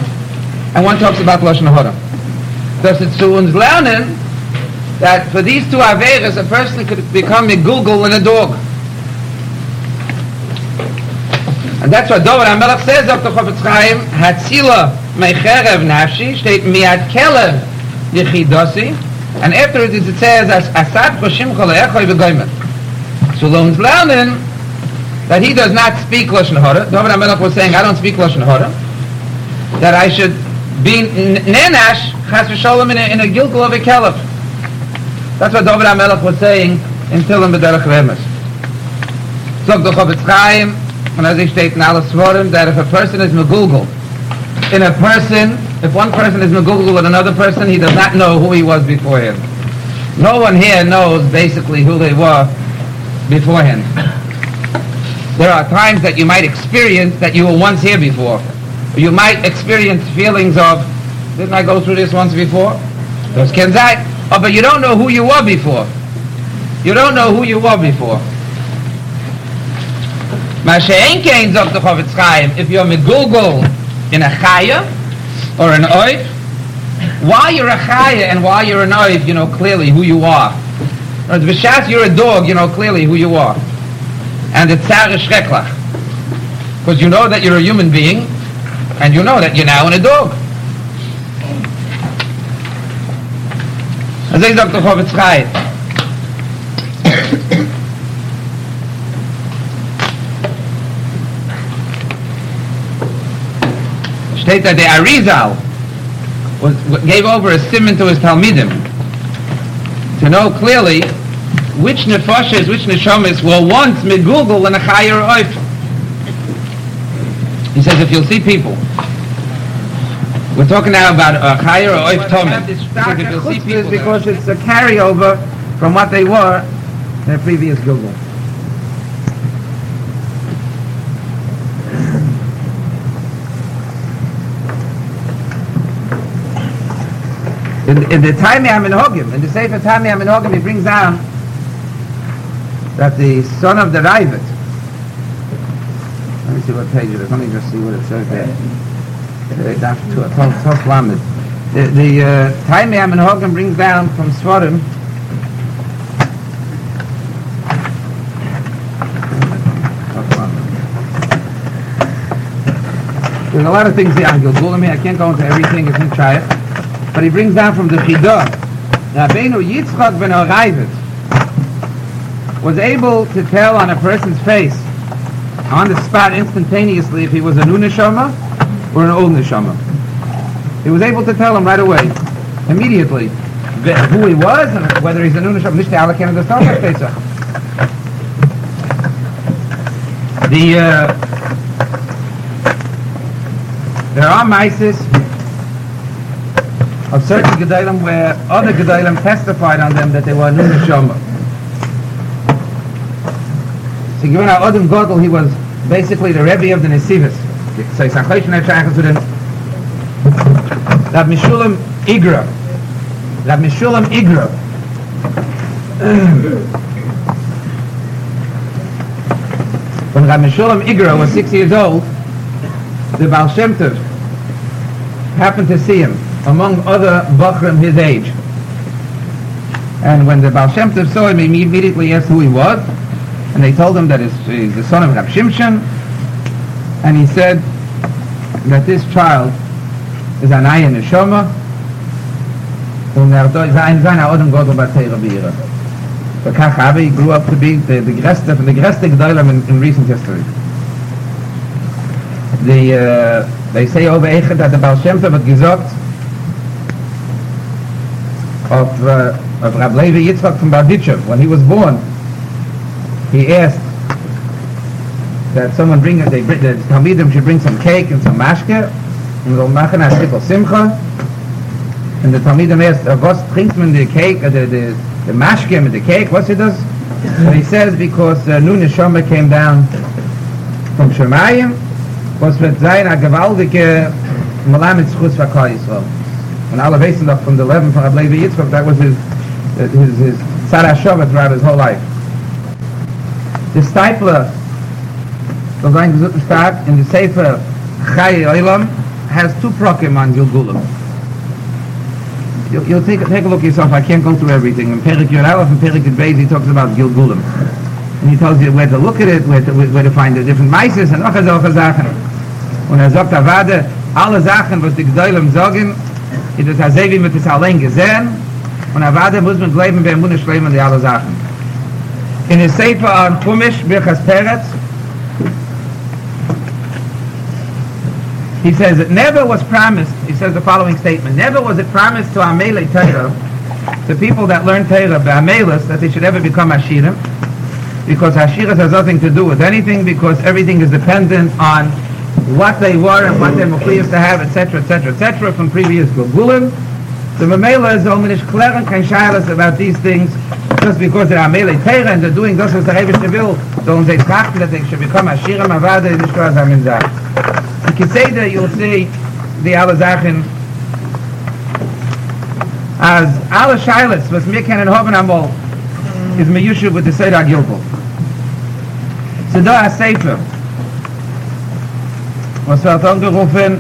and one talks about lashon hara. Thus it's to uns lernen that for these two averas a person could become a google and a dog. And that's what David HaMelech says after Chofetz Chaim, Hatzila mecherev nafshi, state miad kelev yichidasi, and afterwards it says, Asad choshim chol ha'echoi v'goymet. So to uns lernen that he does not speak lashon hara. David HaMelech was saying, I don't speak lashon hara, that I should be nenash chas v'sholem in a, in a gilgul of a caliph. That's what David HaMelech was saying in Tillum B'derech Remes. So the Chofetz Chaim, and as he states in all Svarim, that if a person is megulgul in a person, if one person is megulgul with another person, he does not know who he was before him. No one here knows basically who they were before him. There are times that you might experience that you were once here before. You might experience feelings of, didn't I go through this once before? Those kenzai. Oh, but you don't know who you were before. You don't know who you were before. If you're megulgul in a chaya or an oif, while you're a chaya and while you're an oif, you know clearly who you are. Or v'shas you're a dog, you know clearly who you are. And it's tsar shreklach, because you know that you're a human being. And you know that you're now in a dog. As I Doctor Chofetz Chaim, states that the Arizal was, gave over a siman to his Talmidim to know clearly which nefoshes, which neshomes were once megulgul in a chayer oif. He says, if you'll see people, we're talking now about a chayer or oif tomen. If you'll see people, because it's a carryover from what they were in their previous Gilgul. in, in the Taimi Amenogim, in the Sefer Taimi Amenogim, he brings down that the son of the Ravid, let me see what page it is, let me just see what it says there. The, the uh, Taimi Amenogim brings down from Svarim, there's a lot of things here on Gilgulam here. I can't go into everything if you try it. But he brings down from the Chidah. Rabbeinu Yitzchok ben Horaivit was able to tell on a person's face, on the spot instantaneously, if he was a new neshama or an old neshama. He was able to tell him right away, immediately, who he was and whether he's a new neshama. The... Uh, There are maises of certain gedolim where other gedolim testified on them that they were new neshama. So given our Adam Gadol, he was basically the Rebbe of the Nesivos. So he's a Choshen HaShachas with him. Rav Mishulam Igra. Rav Mishulam Igra. When Rav Mishulam Igra was six years old, the Baal Shem Tov happened to see him among other Bachrim his age. And when the Baal Shem Tov saw him, he immediately asked who he was. And they told him that he's the son of Rav Shimshan. And he said that this child is an Ayin Neshoma. But he grew up to be the Greste from the Greste G'daylam in recent history. The, uh, they say over Echad that the Baal Shem Tov had gesagt of, uh, of Rav Levi Yitzchok from Berditchev. When he was born, he asked that someone bring, they, the Talmidim should bring some cake and some mashke, and we'll machen a shtickl simcha. And the Talmidim asked, was trinkt man the cake, uh, the, the, the mashke with the cake, what's it does? And he says, because uh, Nu Neshama came down from Shemayim, was wird sein a gewaltige Melamed Schutz for Chai Eulam. And all of Eishyshok from the eleven from Rav Levi Yitzchok, that was his his his Tzara Shova throughout his whole life. The stipler the sein gesunden Stark in the Sefer Chai Eulam has two prokim on Gilgulam. You'll, you'll take, take a look yourself, I can't go through everything. In Perik Yud Aleph and Perik Yud Beis he talks about Gilgulam. And he tells you where to look at it, where to, where to find the different meises and Achazal Chazachen. Und er sagt, er wade, alle Sachen, was die G'daylam sagen, ist das also, wie man das allein gesehen, und er wade, muss man bleiben, wer muss nicht bleiben, die alle Sachen. In der Sefer an Kuntres Birchas Peretz, he says, it never was promised, he says the following statement, never was it promised to Amelei Torah, to people that learn Torah by Amelis, that they should ever become Hashirim, because Hashiras has nothing to do with anything, because everything is dependent on what they were and what they were pleased to have, etc, etc, et cetera, from previous Gilgulim. The Mamela is only clear and conscious about these things, just because they are Amelei Torah and they're doing those as the Rebbe will, so they trachten that they should become Ashirim Avada in the Shkoraz HaMinzach. In Kiseda you'll see the Alazachin as Ala Shilas was Mikan and Hoban Amol is Meyushu with the Seder Gilgul. Sedah HaSefer was wird angerufen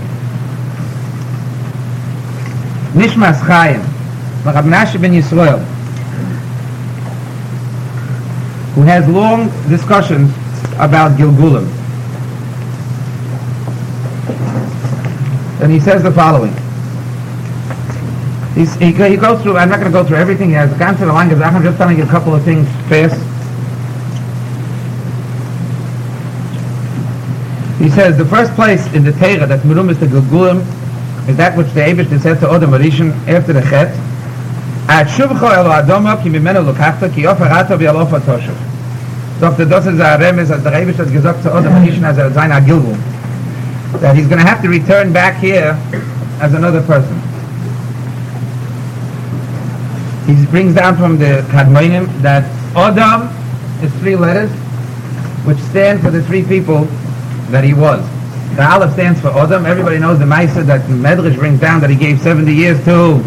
Nishmas Chaim Rav Menashe ben Yisrael, who has long discussions about Gilgulim, and he says the following. He's, he, he goes through, I'm not going to go through everything, he has a ganze lange Sachen, I'm just telling you a couple of things fast. He says the first place in the Torah that's merumas to Gilgulim is that which the Eibishter said to Adam Harishon after the Chet, "At shuvcho el Adama ki mimenu lokachta ki ofer ato v'alof atoshuv." So after this is a remes as the Eibishter gesagt to Adam Harishon as a zayin a Gilgul, that he's going to have to return back here as another person. He brings down from the Kadmonim that Adam is three letters, which stand for the three people that he was. The Aleph stands for Adam. Everybody knows the Maisa that Mezrich brings down that he gave seventy years to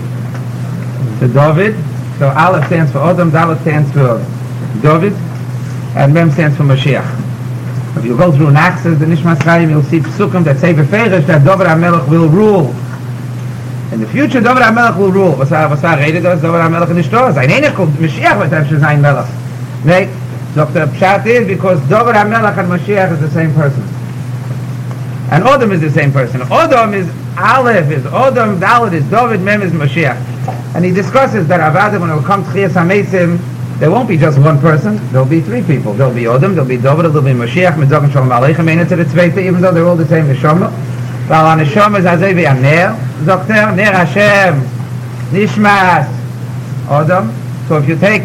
to David. So Aleph stands for Adam, Dalet stands for David, and Mem stands for Mashiach. If you go through Naxos, the Nishmas Chaim, you'll see Psukim that say beferish that Dovid HaMelech will rule. In the future, Dovid HaMelech will rule. Was I was I ready? Dovid HaMelech and Ishto. Zayin Einach called Mashiach, but that's Zayin Melech. Right? Doctor Pshat is because Dovid HaMelech and Mashiach is the same person. And Odom is the same person. Odom is Aleph, is Odom, Dalet is David, Mem is Mashiach. And he discusses that Avadim, when it will come to Chiyas HaMeisim, there won't be just one person, there will be three people. There will be Odom, there will be David, there will be Mashiach, Medzokim Shalom Aleichem, Eina to the Tzveita, even though they're all the same Neshama. But Neshama is Azei V'yam Ner, Zokter, Ner Hashem, Nishmas, Odom. So if you take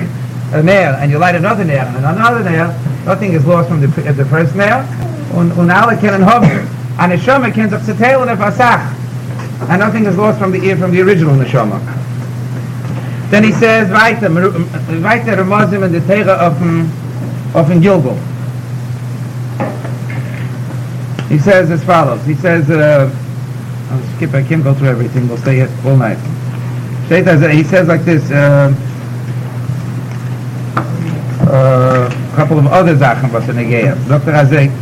a Ner and you light another Ner and another Ner, nothing is lost from the, the first Ner. Un'ala Kelen Hovir. And neshama can z'chsetel and v'asach, and nothing is lost from the from the original neshama. Then he says, "Vaita, vaita remazim in the teira of of Gilgal." He says as follows. He says, uh, "I'll skip. I can't go through everything. We'll stay here all night." He says like this. Uh, uh, a couple of other zaken was in Negeia. Doctor Azek.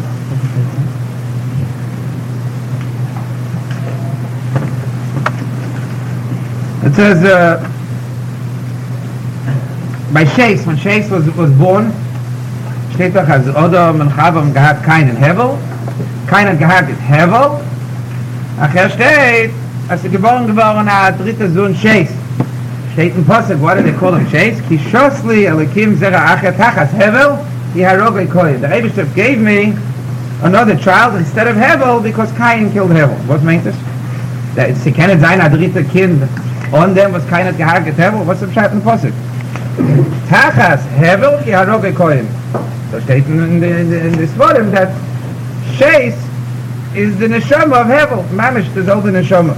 It says uh, by Shais, when Shais was was born, Shetach has Odom and Chavam Gehad Kain and Hevel. Kain and Gehad is Hevel. Acher steht, as geboren geworden a dritter Sohn Shais. Steht in Pasuk, why do they call him Shais? Ki shosli Elokim zera acher tachas Hevel, he harog ekoyim. The Rebbe gave me another child instead of Hevel because Kain killed Hevel. What meant this? That it's kenet zayin a dritter kind. On them was keiner gehaget Hevel. What's the pshat in Posuk? Tachas Hevel ki haroge kohen. So steht in the in, the, in this volume that Shais is the neshama of Hevel. Mamish is all the neshama.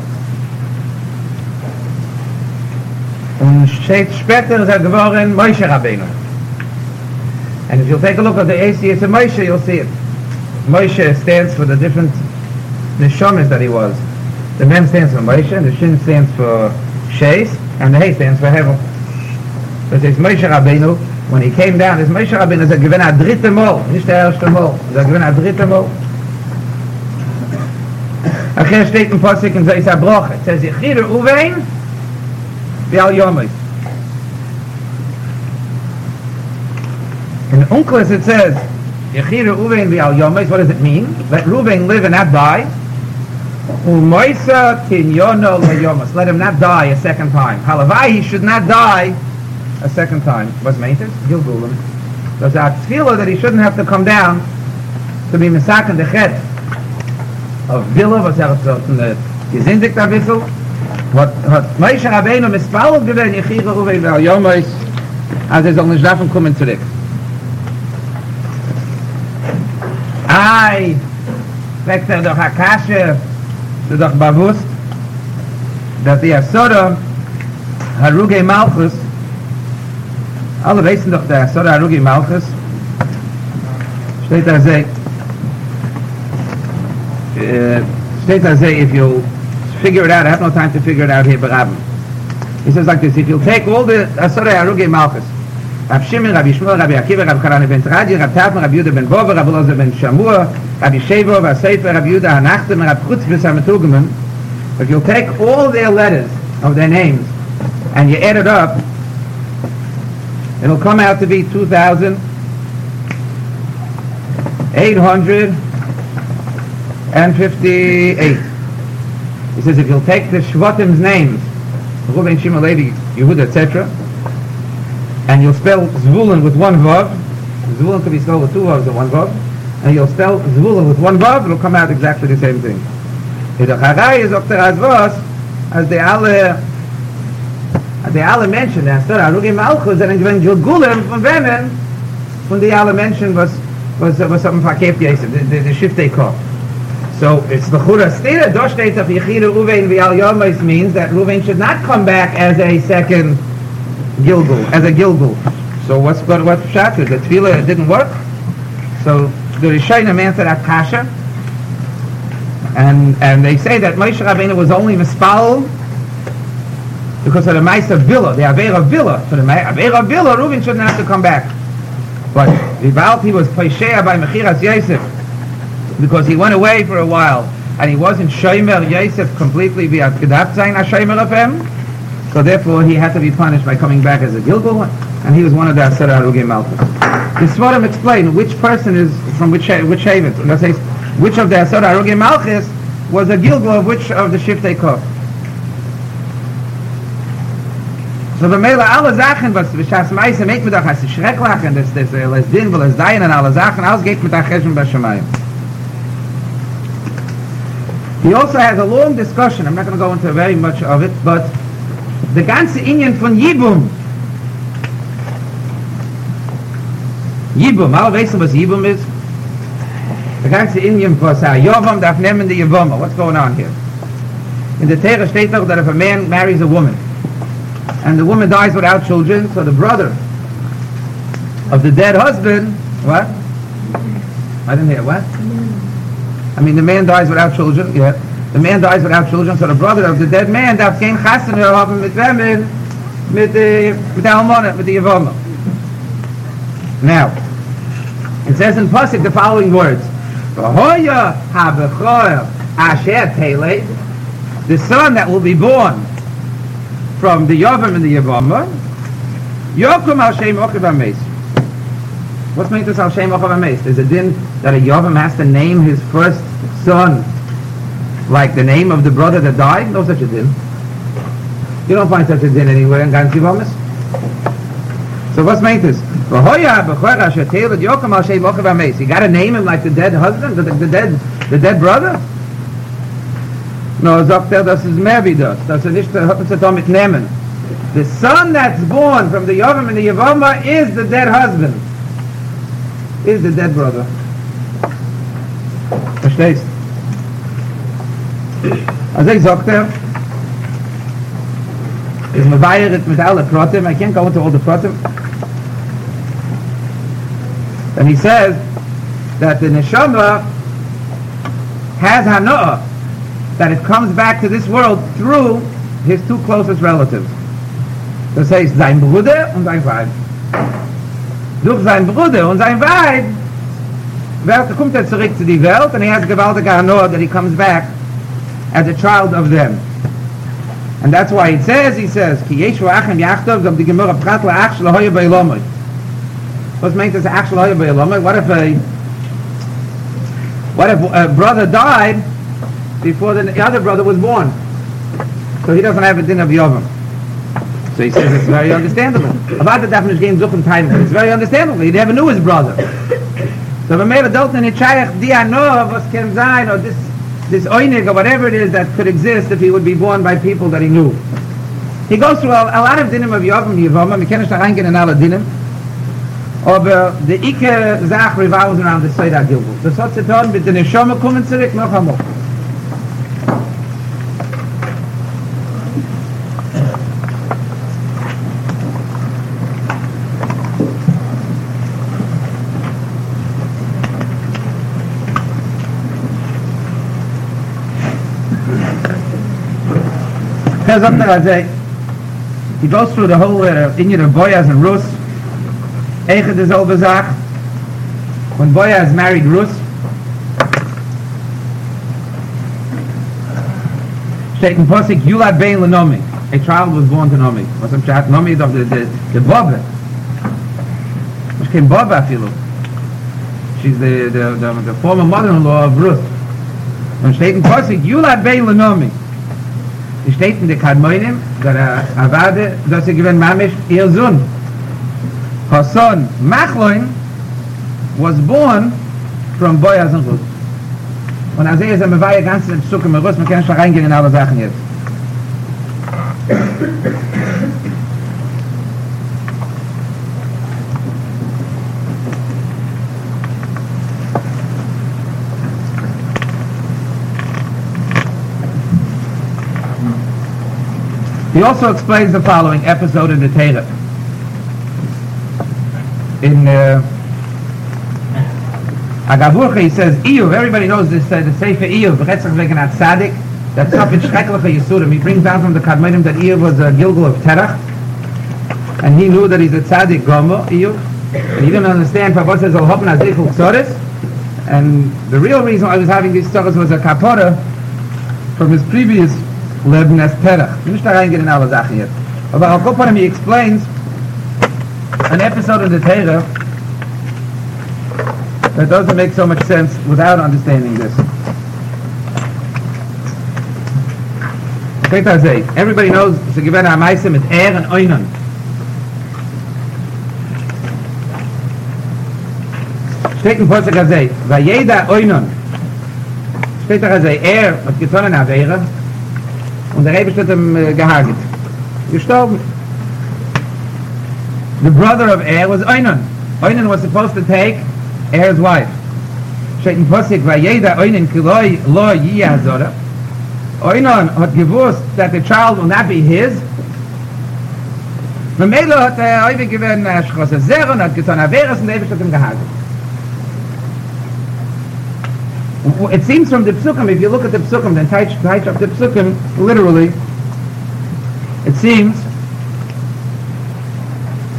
And steht später that geworden Moshe Rabbeinu. And if you take a look at the A C S of Moshe, you'll see it. Moshe stands for the different neshamas that he was. The Mem stands for Moshe, and the Shin stands for Shais, and the Hay stands for Hevel. So it says Moshe Rabbeinu, when he came down, it says Moshe Rabbeinu, that given a dritte Mol, nicht der erste Mol, that given a dritte Mol. Acher steht in Posik, and so is a broch, it says, Yichir uvein, v'al yomois. In Unklis it says, Yichir uvein, v'al yomois, what does it mean? Let Reuven live and not die. Let him not die a second time. Halavai, he should not die a second time. What's Maitis? Gilgulam. There's a tefillah that he shouldn't have to come down to be Mesak and the Chet of Vilna, was er in the Gesindigt a bissel. What Moshe Rabbeinu mispallot gewinnt, Yechir Reuven ve'al Yomois, also er soll nicht davon kommen zurück. Ai, weckt er doch Akashe, so doch bewusst, dass die Asura Haruge Malchus, alle wissen doch, der Asura Haruge Malchus, steht da say, uh, steht da say, if you figure it out, I have no time to figure it out here, but Rabbi. He says like this, if you take all the Asura Haruge Malchus, Rav Shimshan, Rav Yishmael, Rav Akiva, Rav Chanan ben Radin, Rav Tafman, Rav Yehuda ben Bova, Rav Loza ben Shamua, Rav Yisheva, Rav Sefer, Rav Yehuda Hanachtem, Rav Kuntres Birchas Peretz. If you take all their letters of their names and you add it up, it'll come out to be two thousand eight hundred and fifty-eight. He says if you'll take the Shvatim's names, Reuven, Shimon, Levi, Yehuda, et cetera, and you'll spell Zvulun with one vav. Zvulun could be spelled with two vavs and one vav. And you'll spell Zvulun with one vav, it'll come out exactly the same thing. As they alle, as they alle mentioned, as they alle mentioned, and when Gilgulim from Vemen, when they alle mentioned was was was something verkehrt gewesen, the shift they call. So it's the Chura Stira, Dosh states of Yechir Reuven v'al Yomois means that Reuven should not come back as a second Gilgul, as a Gilgul. So what's got what pshat is? The tefillah didn't work. So the Rishonim answered at Kasha, and and they say that Moshe Rabbeinu was only mispal because of the Maisa Villa, the Aveira Villa. For the Aveira Villa, Reuven shouldn't have to come back. But Vivalti was Peshea by Mechiras Yosef, because he went away for a while, and he wasn't Shomer Yosef completely via Kedav Zayin HaShomer of him, so therefore he had to be punished by coming back as a Gilgul, and he was one of the Asara Arugim Malchus. The Svarim explained which person is from which which Shevet, which of the Asara Arugim Malchus was a Gilgul of which of the Shiftei Kov. So b'meila alle Sachen, was b'shas meise meint mit achas shrek lachen, das das les din vel es dain an alle Sachen, alles geht mit acheshem b'shamayim. He also has a long discussion. I'm not going to go into very much of it, but the ganze Inyan von Yibum. Yibum, alle wissen, was Yibum is. The ganze Inyan von Yovam darf nehmen the Yivoma. What's going on here? In the Torah steht doch that if a man marries a woman, and the woman dies without children, so the brother of the dead husband, what? I didn't hear what? I mean, the man dies without children, yeah. The man dies without children, so the brother of the dead man darf kein chasen haben mit wem, mit der Almona, mit der Yevoma. Now, it says in Pasuk the following words: V'hoya habechoel asher peled, the son that will be born from the Yovam and the Yevoma, Yokum al-Shem Ochav HaMeis. What's meant this al-Shem Ochav HaMeis? There's a din that a Yovam has to name his first son like the name of the brother that died? No such a din. You don't find such a din anywhere in Gan Sivomis. So what's meant this? You gotta name him like the dead husband, the, the dead the dead brother? No, das ist mehr wie das. Das ist nicht, hat es damit nehmen. The son that's born from the Yovam and the Yevoma is the dead husband. Is the dead brother. Verstehst? Also ich sagt er, ist man weigert mit alle Protem, I can't go into all the Protem. And he says that the Neshama has Hanoah, that it comes back to this world through his two closest relatives. Das heißt, sein Bruder und sein Weib. Durch sein Bruder und sein Weib kommt er zurück zu die Welt, and he has gewaltige Hanoah that he comes back as a child of them. And that's why it says, he says, Ki Yeshu Achem Yachtov, Zom di Gemurah Pratla Ach Shalahoya Beilomoy. What's meant as Ach Shalahoya Beilomoy? What if a what if a brother died before the other brother was born? So he doesn't have a din of Yovam. So he says it's very understandable. About the Daphnish game Zuchum Taimel, it's very understandable. He never knew his brother. So the Meir Adult and Hitchayach Diano of us can sign, or this this Oinig or whatever it is that could exist if he would be born by people that he knew. He goes through a, a lot of dinim of Yovam, Yovam, we can't get in all the dinim. Aber the Iker Zach revolves around the Soida Gilgul. The Sotzeton with the Neshama kommen zurück noch einmal. He goes through the whole uh, Inyan of Boyaz and Rus. Echad is over Zach. When Boyaz married Rus, Shaitan Posik Yulad Bein Lenomi. A child was born to Nomi. Wasam Shat Nomi of the the the Baba. Which came Baba Filu. She's the the the, the former mother-in-law of Rus. When Shaitan Posik Yulad Bein Lenomi. Es steht in der Kadmonim, that a Avade, dass er gewinnt Mamish, ihr Sohn. Her son, Machloin, was born from Boyaz and Rus. Und als er ist, er war ja ganz in den Besuch in Rus, man kann schon reingehen in alle Sachen jetzt. He also explains the following episode in the Torah. In uh, Agavurcha, he says, Iyuv, everybody knows this, uh, the Sefer Iyuv, Retzach Veganat Sadik, that Safed Shreklecha Yisurim, he brings down from the Kadmonim that Iyuv was a Gilgul of Terach, and he knew that he's a Tzaddik Gomo, Iyuv, and he didn't understand, and the real reason I was having these tzoros was a kapora from his previous Leben as Terach. But Al Koparim, he explains an episode of the Torah that doesn't make so much sense without understanding this. Everybody knows Shegivena HaMaisim is Er and Oinon. Shteiten Posek Hazei, Vayeda Oinon. Shteiten Hazei, Er, was getonnen Aveira, und der Rebbe wird ihm gehaget. Gestorben. The brother of Er was Oinon. Oinon was supposed to take Er's wife. Shteiten Posek, Vayeda Oinon, Kiloi Lo Yia Hazora. Oinon had gewusst that the child will not be his. Vemelo hat er Oive gewinnt Shchose Zeron, hat getan Averes, und der Rebbe wird ihm gehaget. It seems from the Psukim, if you look at the Psukim, then touch touch up the Psukim, literally, it seems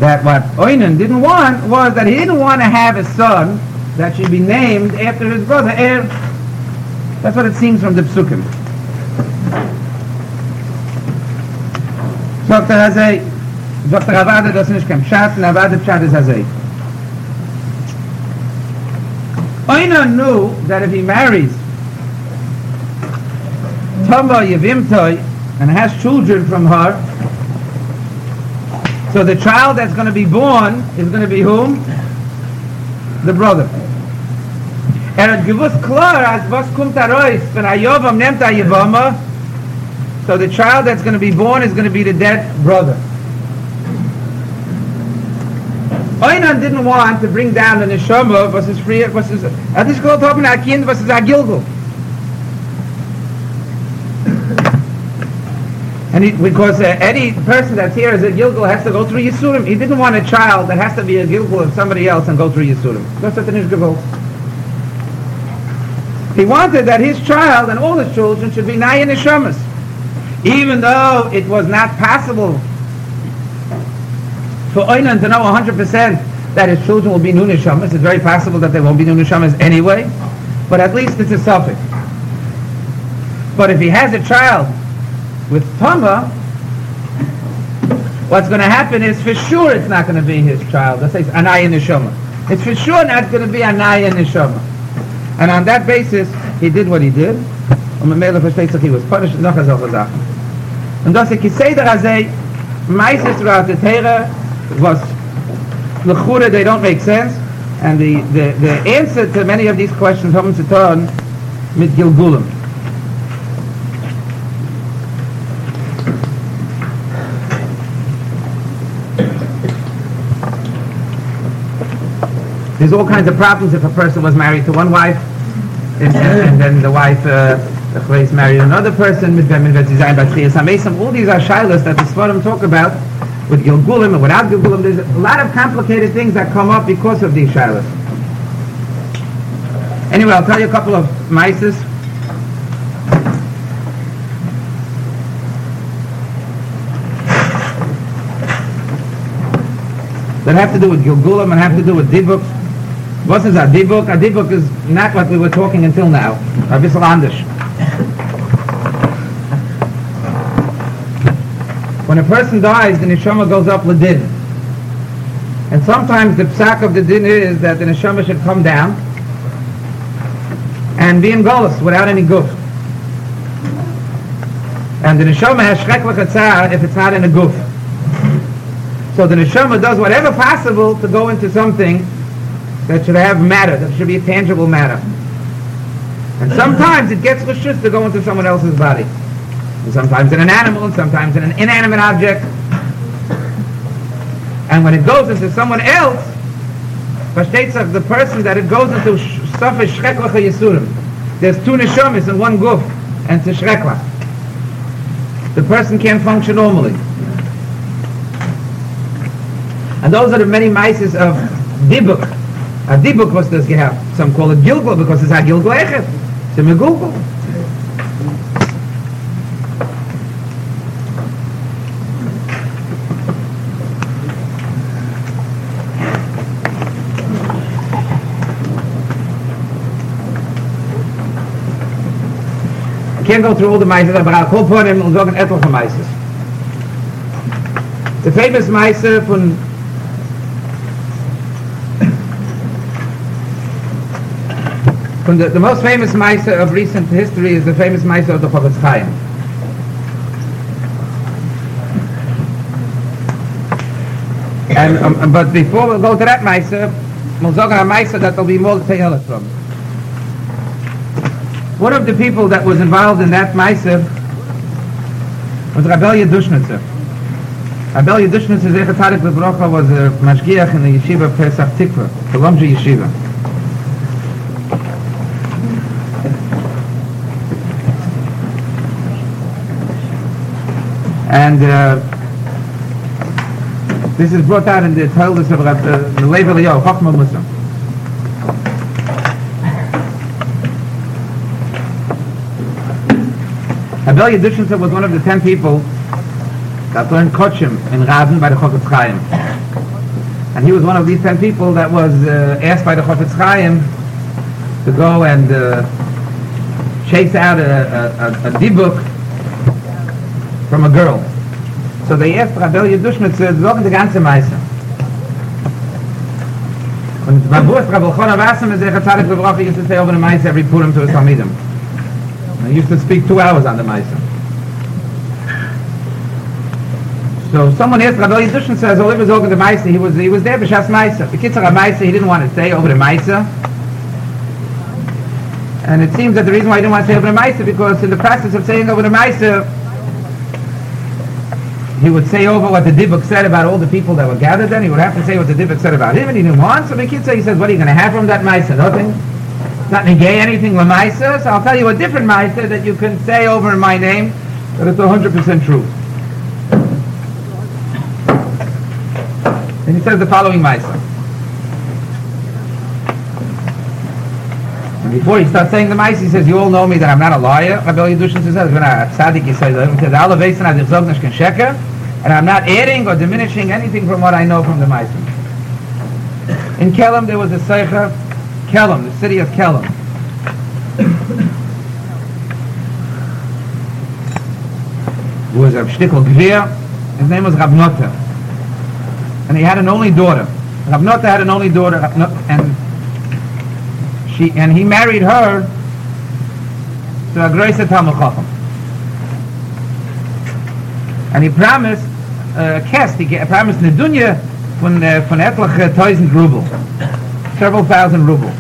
that what Oinon didn't want was that he didn't want to have a son that should be named after his brother Er. That's what it seems from the Psukim. Doctor Hazei, Doctor Avada, das nicht kein Schatz, und Avada Pshat ist Hazei. Oinon knew that if he marries Tomba Yevimtoi and has children from her, so the child that's going to be born is going to be whom? The brother. So the child that's going to be born is going to be the dead brother. Oinon didn't want to bring down the neshama versus free versus at this called talking our kind versus our Gilgul, and it, because uh, any person that's here as a Gilgul has to go through Yisurim. He didn't want a child that has to be a Gilgul of somebody else and go through Yisurim. That's what the Nish Gavol. He wanted that his child and all his children should be Nayan Neshamas, even though it was not possible for Oinon to know one hundred percent that his children will be new neshamas. It's very possible that they won't be new neshamas anyway, but at least it's a suffix. But if he has a child with Tama, what's going to happen is for sure it's not going to be his child. That says Anaya Neshama. It's for sure not going to be Anaya Neshama. And on that basis, he did what he did. He was punished. And thus, the Kiseder Hazei, Maises throughout the Torah, was l'chura, they don't make sense, and the, the, the answer to many of these questions haben zu tun mit Gilgulim. There's all kinds of problems if a person was married to one wife and, and then the wife uh, the place married another person mit dem Design by Tzias HaMesim. All these are shilas that the Sfarim talk about with Gilgulim and without Gilgulim. There's a lot of complicated things that come up because of these shilas. Anyway, I'll tell you a couple of maises. That have to do with Gilgulim and have to do with Dibuk. What is a Dibuk? A Dibuk is not what we were talking until now. A bissel anders. When a person dies, the neshama goes up l'din. And sometimes the psak of the din is that the neshama should come down and be in golus without any guf. And the neshama has shrek v'chatzar if it's not in a guf. So the neshama does whatever possible to go into something that should have matter, that should be a tangible matter. And sometimes it gets reshus to go into someone else's body. Sometimes in an animal, sometimes in an inanimate object. And when it goes into someone else, versteht of the person that it goes into suffer shrekla chayisurim. There's two neshamas in one guf, and it's a shrekla. The person can't function normally. And those are the many maises of dibuk. A dibuk was this gehav. Some call it gilgul because it's a gilgul echad. It's a megulgul. can't go through all the Maises, but I'll call for him and talk an etliche Maises. The famous Maise from From the, the most famous Maisa of recent history is the famous Maisa of the Chofetz Chaim. And um, but before we go to that Maisa, we'll talk about a Maisa that there'll be more to tell us from. One of the people that was involved in that Maisa was Rabel Yedushnitzv. Rabel Yedushnitzv Zecher Tzadik Livrocha was a mashgiach in the yeshiva of Pesach Tikva, the Lomji yeshiva. And uh, this is brought out in the Talmud of Rav Levi Yitzchok, Chachma Muslim. Rabel Yedushnitzv was one of the ten people that learned Kochim in Radin by the Chofetz Chaim. And he was one of these ten people that was uh, asked by the Chofetz Chaim to go and uh, chase out a, a, a, a dibuk from a girl. So they asked Rabel Yedushnitzv, "Look the ganze Meise." And Babus Rabel Chanan is a Tzadik B'Bracha used to stay over the Meise every Purim to his Talmidim. He used to speak two hours on the Meise. So someone asked Rabel Yedushnitzv, "All he was over the Meise, he was he was there b'Shas Meise." The Kitzur HaMeise, he didn't want to stay over the Meise. And it seems that the reason why he didn't want to stay over the Meise because in the process of staying over the Meise, he would say over what the Dibuk said about all the people that were gathered then. He would have to say what the Dibuk said about him, and he didn't want. So the kid said, he says, what are you going to have from that Maisa? Nothing? Not negay anything with Maisa? So I'll tell you a different Maisa that you can say over in my name, that it's one hundred percent true. And he says the following Maisa. And before he starts saying the Maisa, he says, you all know me that I'm not a liar. Rabel Yedushnitzv says, when I'm tzaddik, he says, and I'm not adding or diminishing anything from what I know from the Maisim. In Kellum there was a seicha, Kellum, the city of Kellum. It was a shtickl gvir. His name was Rav Nota, and he had an only daughter. Rav Nota had an only daughter, and she and he married her to a greisa Talmud Chacham. And he promised Uh, cast, he get, promised Nedunya von etliche thousand ruble, several thousand ruble,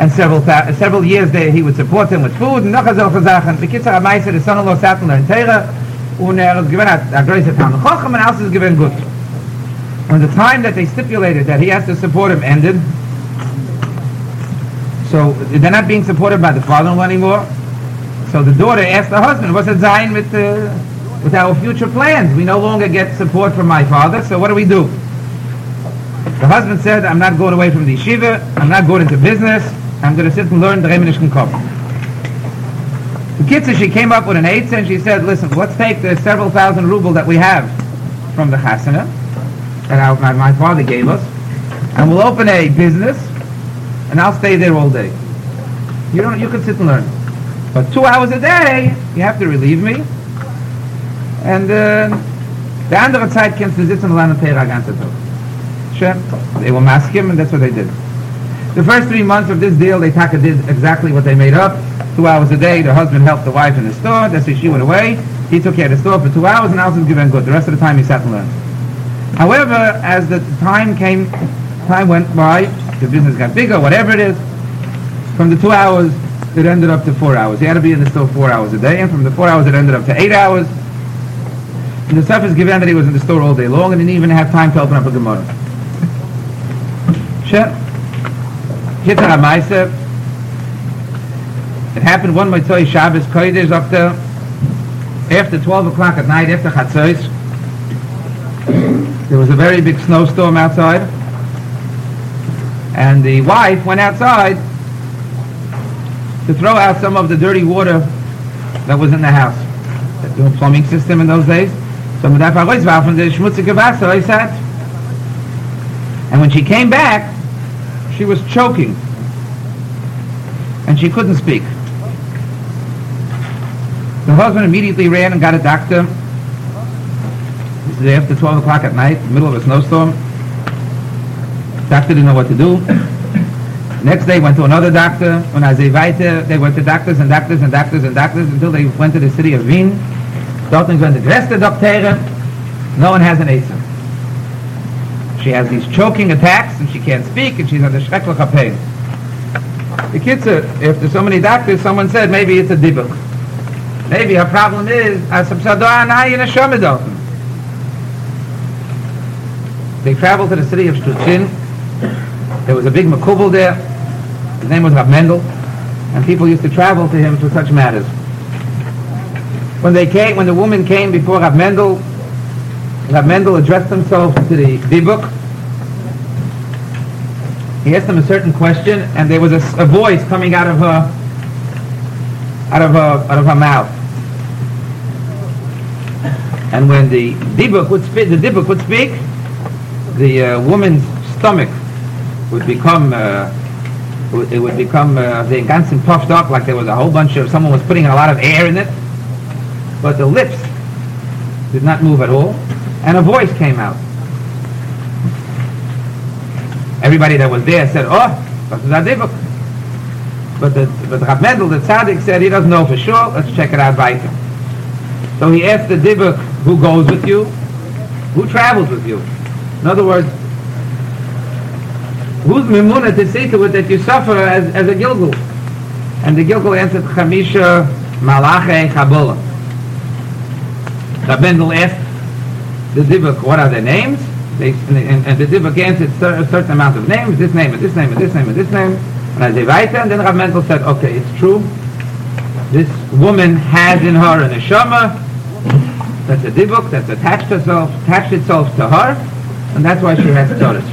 and several tha- several years there he would support them with food and noch a solche Sachen. The Kitzur HaMeise, the son-in-law sat in Teira, and er is given a greater Talmud Chacham, and else is given good. When the time that they stipulated that he has to support him ended, so they're not being supported by the father-in-law anymore. So the daughter asked the husband, "What's it zayin with the?" Uh, with our future plans? We no longer get support from my father, so what do we do? The husband said, I'm not going away from the yeshiva, I'm not going into business, I'm going to sit and learn the Reminishkin Kop. The Kitzur, she came up with an eitzah and she said, listen, let's take the several thousand ruble that we have from the chasana that our, my, my father gave us, and we'll open a business, and I'll stay there all day. You don't, you can sit and learn. But two hours a day, you have to relieve me. And uh, the andere Zeit came to sitzen and Teira ganz Tag. Sure, they were maskim, and that's what they did. The first three months of this deal, they taka did exactly what they made up. Two hours a day, the husband helped the wife in the store. That's why she went away. He took care of the store for two hours, and also was given good. The rest of the time, he sat and learned. However, as the time came, time went by, the business got bigger, whatever it is. From the two hours, it ended up to four hours. He had to be in the store four hours a day, and from the four hours, it ended up to eight hours. And the stuff is given that he was in the store all day long and didn't even have time to open up a Gemara. Sure. Kitzur HaMeise. It happened one Motzei Shabbos Kodesh after after twelve o'clock at night, after Chatzos. There was a very big snowstorm outside. And the wife went outside to throw out some of the dirty water that was in the house. There was no plumbing system in those days. So and when she came back, she was choking, and she couldn't speak. The husband immediately ran and got a doctor. This is after twelve o'clock at night, middle of a snowstorm. Doctor didn't know what to do. Next day went to another doctor. When I say weiter, they went to doctors and doctors and doctors and doctors until they went to the city of Wien. Dort went to the doctor. No one has an answer. She has these choking attacks and she can't speak and she's under schrecklicher pain. The kids are, after so many doctors, someone said maybe it's a dibuk. Maybe her problem is they traveled to the city of Stutzin. There was a big makubal there. His name was Rav Mendel, and people used to travel to him for such matters. When they came, when the woman came before Rav Mendel, Rav Mendel addressed himself to the dibuk. He asked them a certain question, and there was a, a voice coming out of her. Out of, her, out of her mouth. And when the dibuk would speak, the dibuk would speak, the uh, woman's stomach would become, uh, it would become, uh, they got some puffed up, like there was a whole bunch of, someone was putting a lot of air in it, but the lips did not move at all, and a voice came out. Everybody that was there said, oh, that's the dibuk. But the, but Rav Mendel, the tzaddik, said he doesn't know for sure. Let's check it out by him. So he asked the dibuk, who goes with you? Who travels with you? In other words, who's mimuna to see to it that you suffer as, as a Gilgul? And the Gilgul answered, Chamisha Malache Chabola. Rav Mendel asked the dibuk, what are their names? They, and, and the dibuk answered a certain amount of names, this name, and this name, and this name, and this name. And I say weiter, and then Rav Mendel said, okay, it's true. This woman has in her an neshama, that's a dibuk, that's attached herself, attached itself to her, and that's why she has tzores.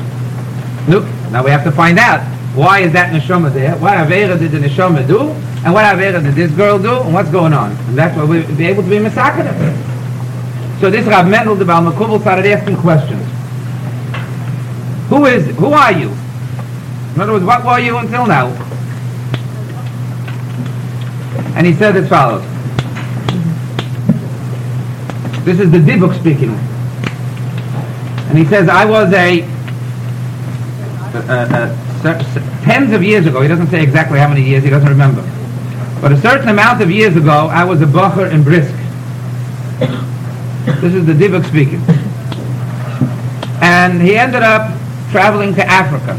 Look, now we have to find out, why is that neshama there? What avera did the neshama do? And what avera did this girl do? And what's going on? And that's why we'll be able to be misakada. So this Rav Mendel, the Baal Makubal, started asking questions. Who is, who are you? In other words, what were you until now? And he said as follows. This is the dibuk speaking. And he says, I was a, a, a, a... tens of years ago, he doesn't say exactly how many years, he doesn't remember. But a certain amount of years ago, I was a bocher in Brisk. This is the dibuk speaking. And he ended up traveling to Africa.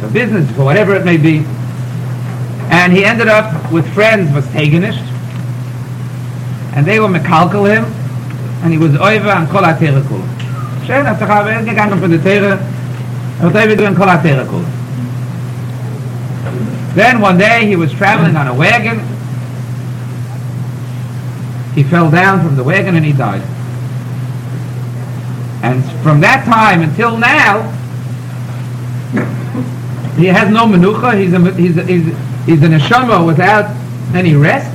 For business, for whatever it may be. And he ended up with friends, was Teganish, and they were mekalkel him, and he was over on kol ha-terakul. Schön, hat sich aber gegangen von der Tere, und was over doing kol ha-terakul. Then one day he was traveling on a wagon, he fell down from the wagon and he died. And from that time until now, he has no menucha, he's a, he's a, he's a, he's a neshama without any rest,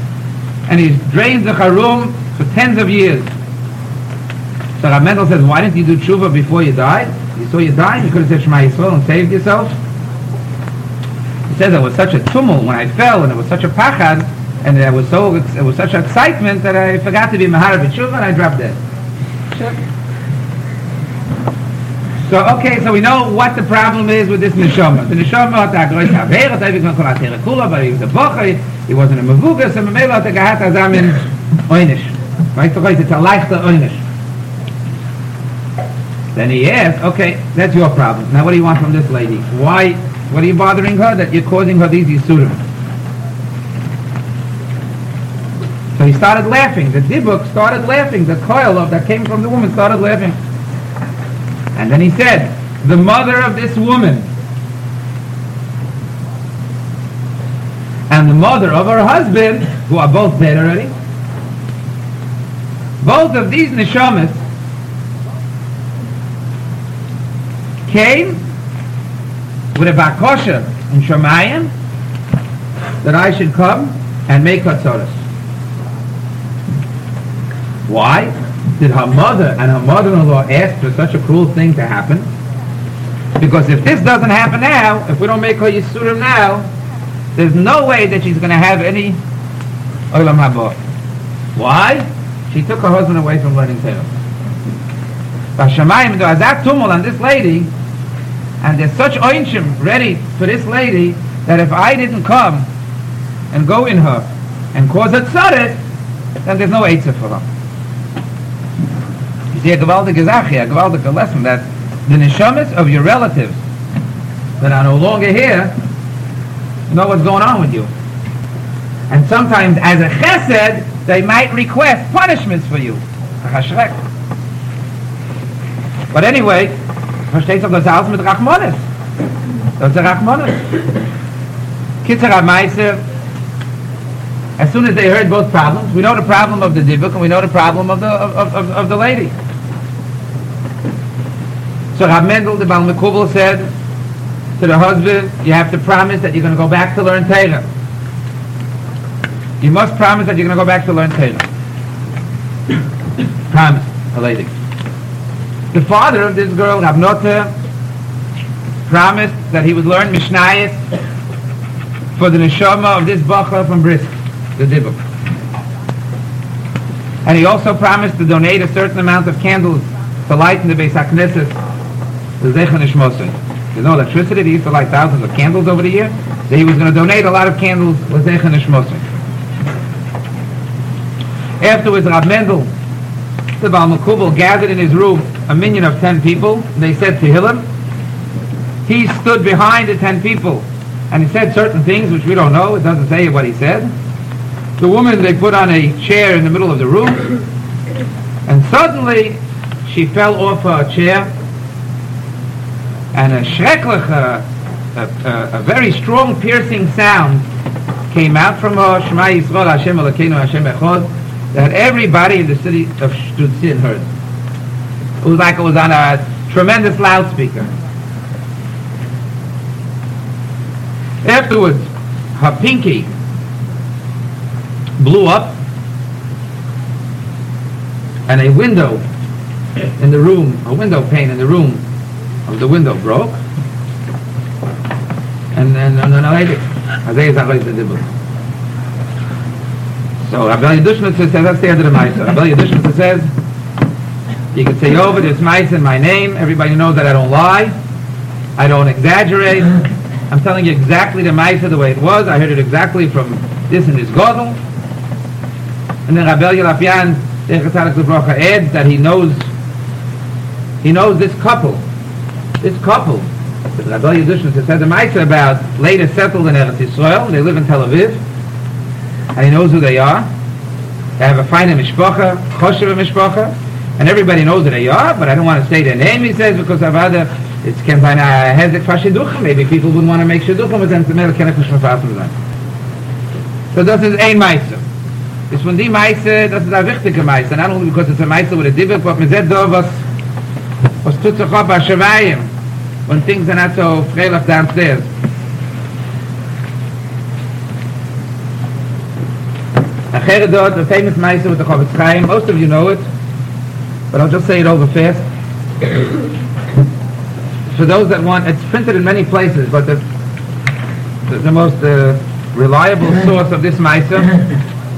and he's drained the harum for tens of years. So Rav Mendel says, why didn't you do tshuva before you died? You saw you died, you could have said Shema Yisrael and saved yourself. He says, there was such a tumult when I fell, and it was such a pachad, and there was so it was such excitement that I forgot to be mehara b'tshuva, and I dropped dead. Sure. So, okay, so we know what the problem is with this neshama. The neshama, but he was a bocher, he wasn't a mevuga, so memela gahat hazam in oynish. Right? It's a leichter oynish. Then he asked, okay, that's your problem. Now what do you want from this lady? Why, what are you bothering her? That you're causing her these yisurim. So he started laughing. The dibuk started laughing. The coil of that came from the woman started laughing. And then he said, the mother of this woman and the mother of her husband, who are both dead already, both of these neshamas came with a bakosha in Shemayim that I should come and make her tzoros. Why? Did her mother and her mother-in-law ask for such a cruel thing to happen? Because if this doesn't happen now, if we don't make her Yisurim now, there's no way that she's going to have any Olam haba. Why? She took her husband away from learning Torah. Bashamayim, there was that tumult on this lady, and there's such oinshim ready for this lady that if I didn't come and go in her and cause a tzaret, then there's no eitzah for her. You see, a gewaldige zache, a gewaldige lesson that the neshamas of your relatives that are no longer here know what's going on with you. And sometimes, as a chesed, they might request punishments for you. But anyway, versteht doch das alles mit Rachmanis. Das ist Rachmanis. Kitzur HaMaaseh, as soon as they heard both problems, we know the problem of the dibuk and we know the problem of the of, of, of the lady. So Rav Mendel, the Baal Mekubal, said to the husband, you have to promise that you're going to go back to learn Torah. You must promise that you're going to go back to learn Torah. Promise, a lady. The father of this girl, Rav Nota, promised that he would learn Mishnayos for the neshama of this bacha from Brisk, the dibuk. And he also promised to donate a certain amount of candles to light in the Beis HaKnesses, the Zecher Nishmosei. There's no electricity, they used to light thousands of candles over the year. So he was going to donate a lot of candles to Zecher Nishmosei. Afterwards, Rav Mendel, the Baal Mekubal, gathered in his room a minion of ten people. They said Tehillim. He stood behind the ten people, and he said certain things which we don't know. It doesn't say what he said. The woman they put on a chair in the middle of the room, and suddenly she fell off her chair, and a shreklach, a, a, a very strong, piercing sound came out from her. Shema Yisrael, Hashem Elokeinu, Hashem Echad. That everybody in the city of Stutzin heard. It was like it was on a tremendous loudspeaker. Afterwards, her pinky blew up, and a window in the room, a window pane in the room of the window broke, and then the So Rabel Yedushnitzv says, that's the end of the Maisa. Rabel Yedushnitzv says, you can say over this Maisa in my name. Everybody knows that I don't lie. I don't exaggerate. I'm telling you exactly the Maisa the way it was. I heard it exactly from this and this Godel. And then Rabel Yelapian, adds that he knows, he knows this couple. This couple. Rabel Yedushnitzv said the Maisa about later settled in Eretz Yisrael. They live in Tel Aviv. And he knows who they are. They have a fine mishpacha, choshev mishpacha, and everybody knows who they are, but I don't want to say their name, he says, because I've had a, it's campaign a hezek for shidduchim. Maybe people wouldn't want to make shidduchim with them, to make a connect with them. So this is a meiser. It's from the meiser, this is a wichtige meiser, not only because it's a meiser with a dibuk, but it's a was tut zech up ha-shavayim, when things are not so freilach downstairs. Pe'er HaDor, the famous Maisa with the Chofetz Chaim. Most of you know it, but I'll just say it over fast. For those that want, it's printed in many places, but the the, the most uh, reliable source of this Maisa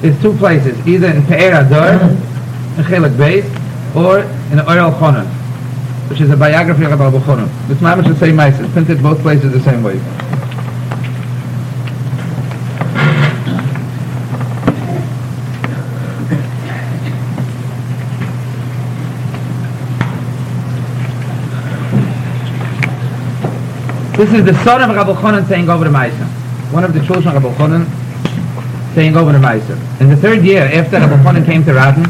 is two places, either in Pe'er HaDor, in Chelek Beis, or in Oral Chonon, which is a biography of Rabbi Chonon. This Maisa is the same Maisa. It's printed both places the same way. This is the son of Rabel Chanan saying over the Maisa. One of the children of Rabel Chanan saying over the Maisa. In the third year after Rabel Chanan came to Radin,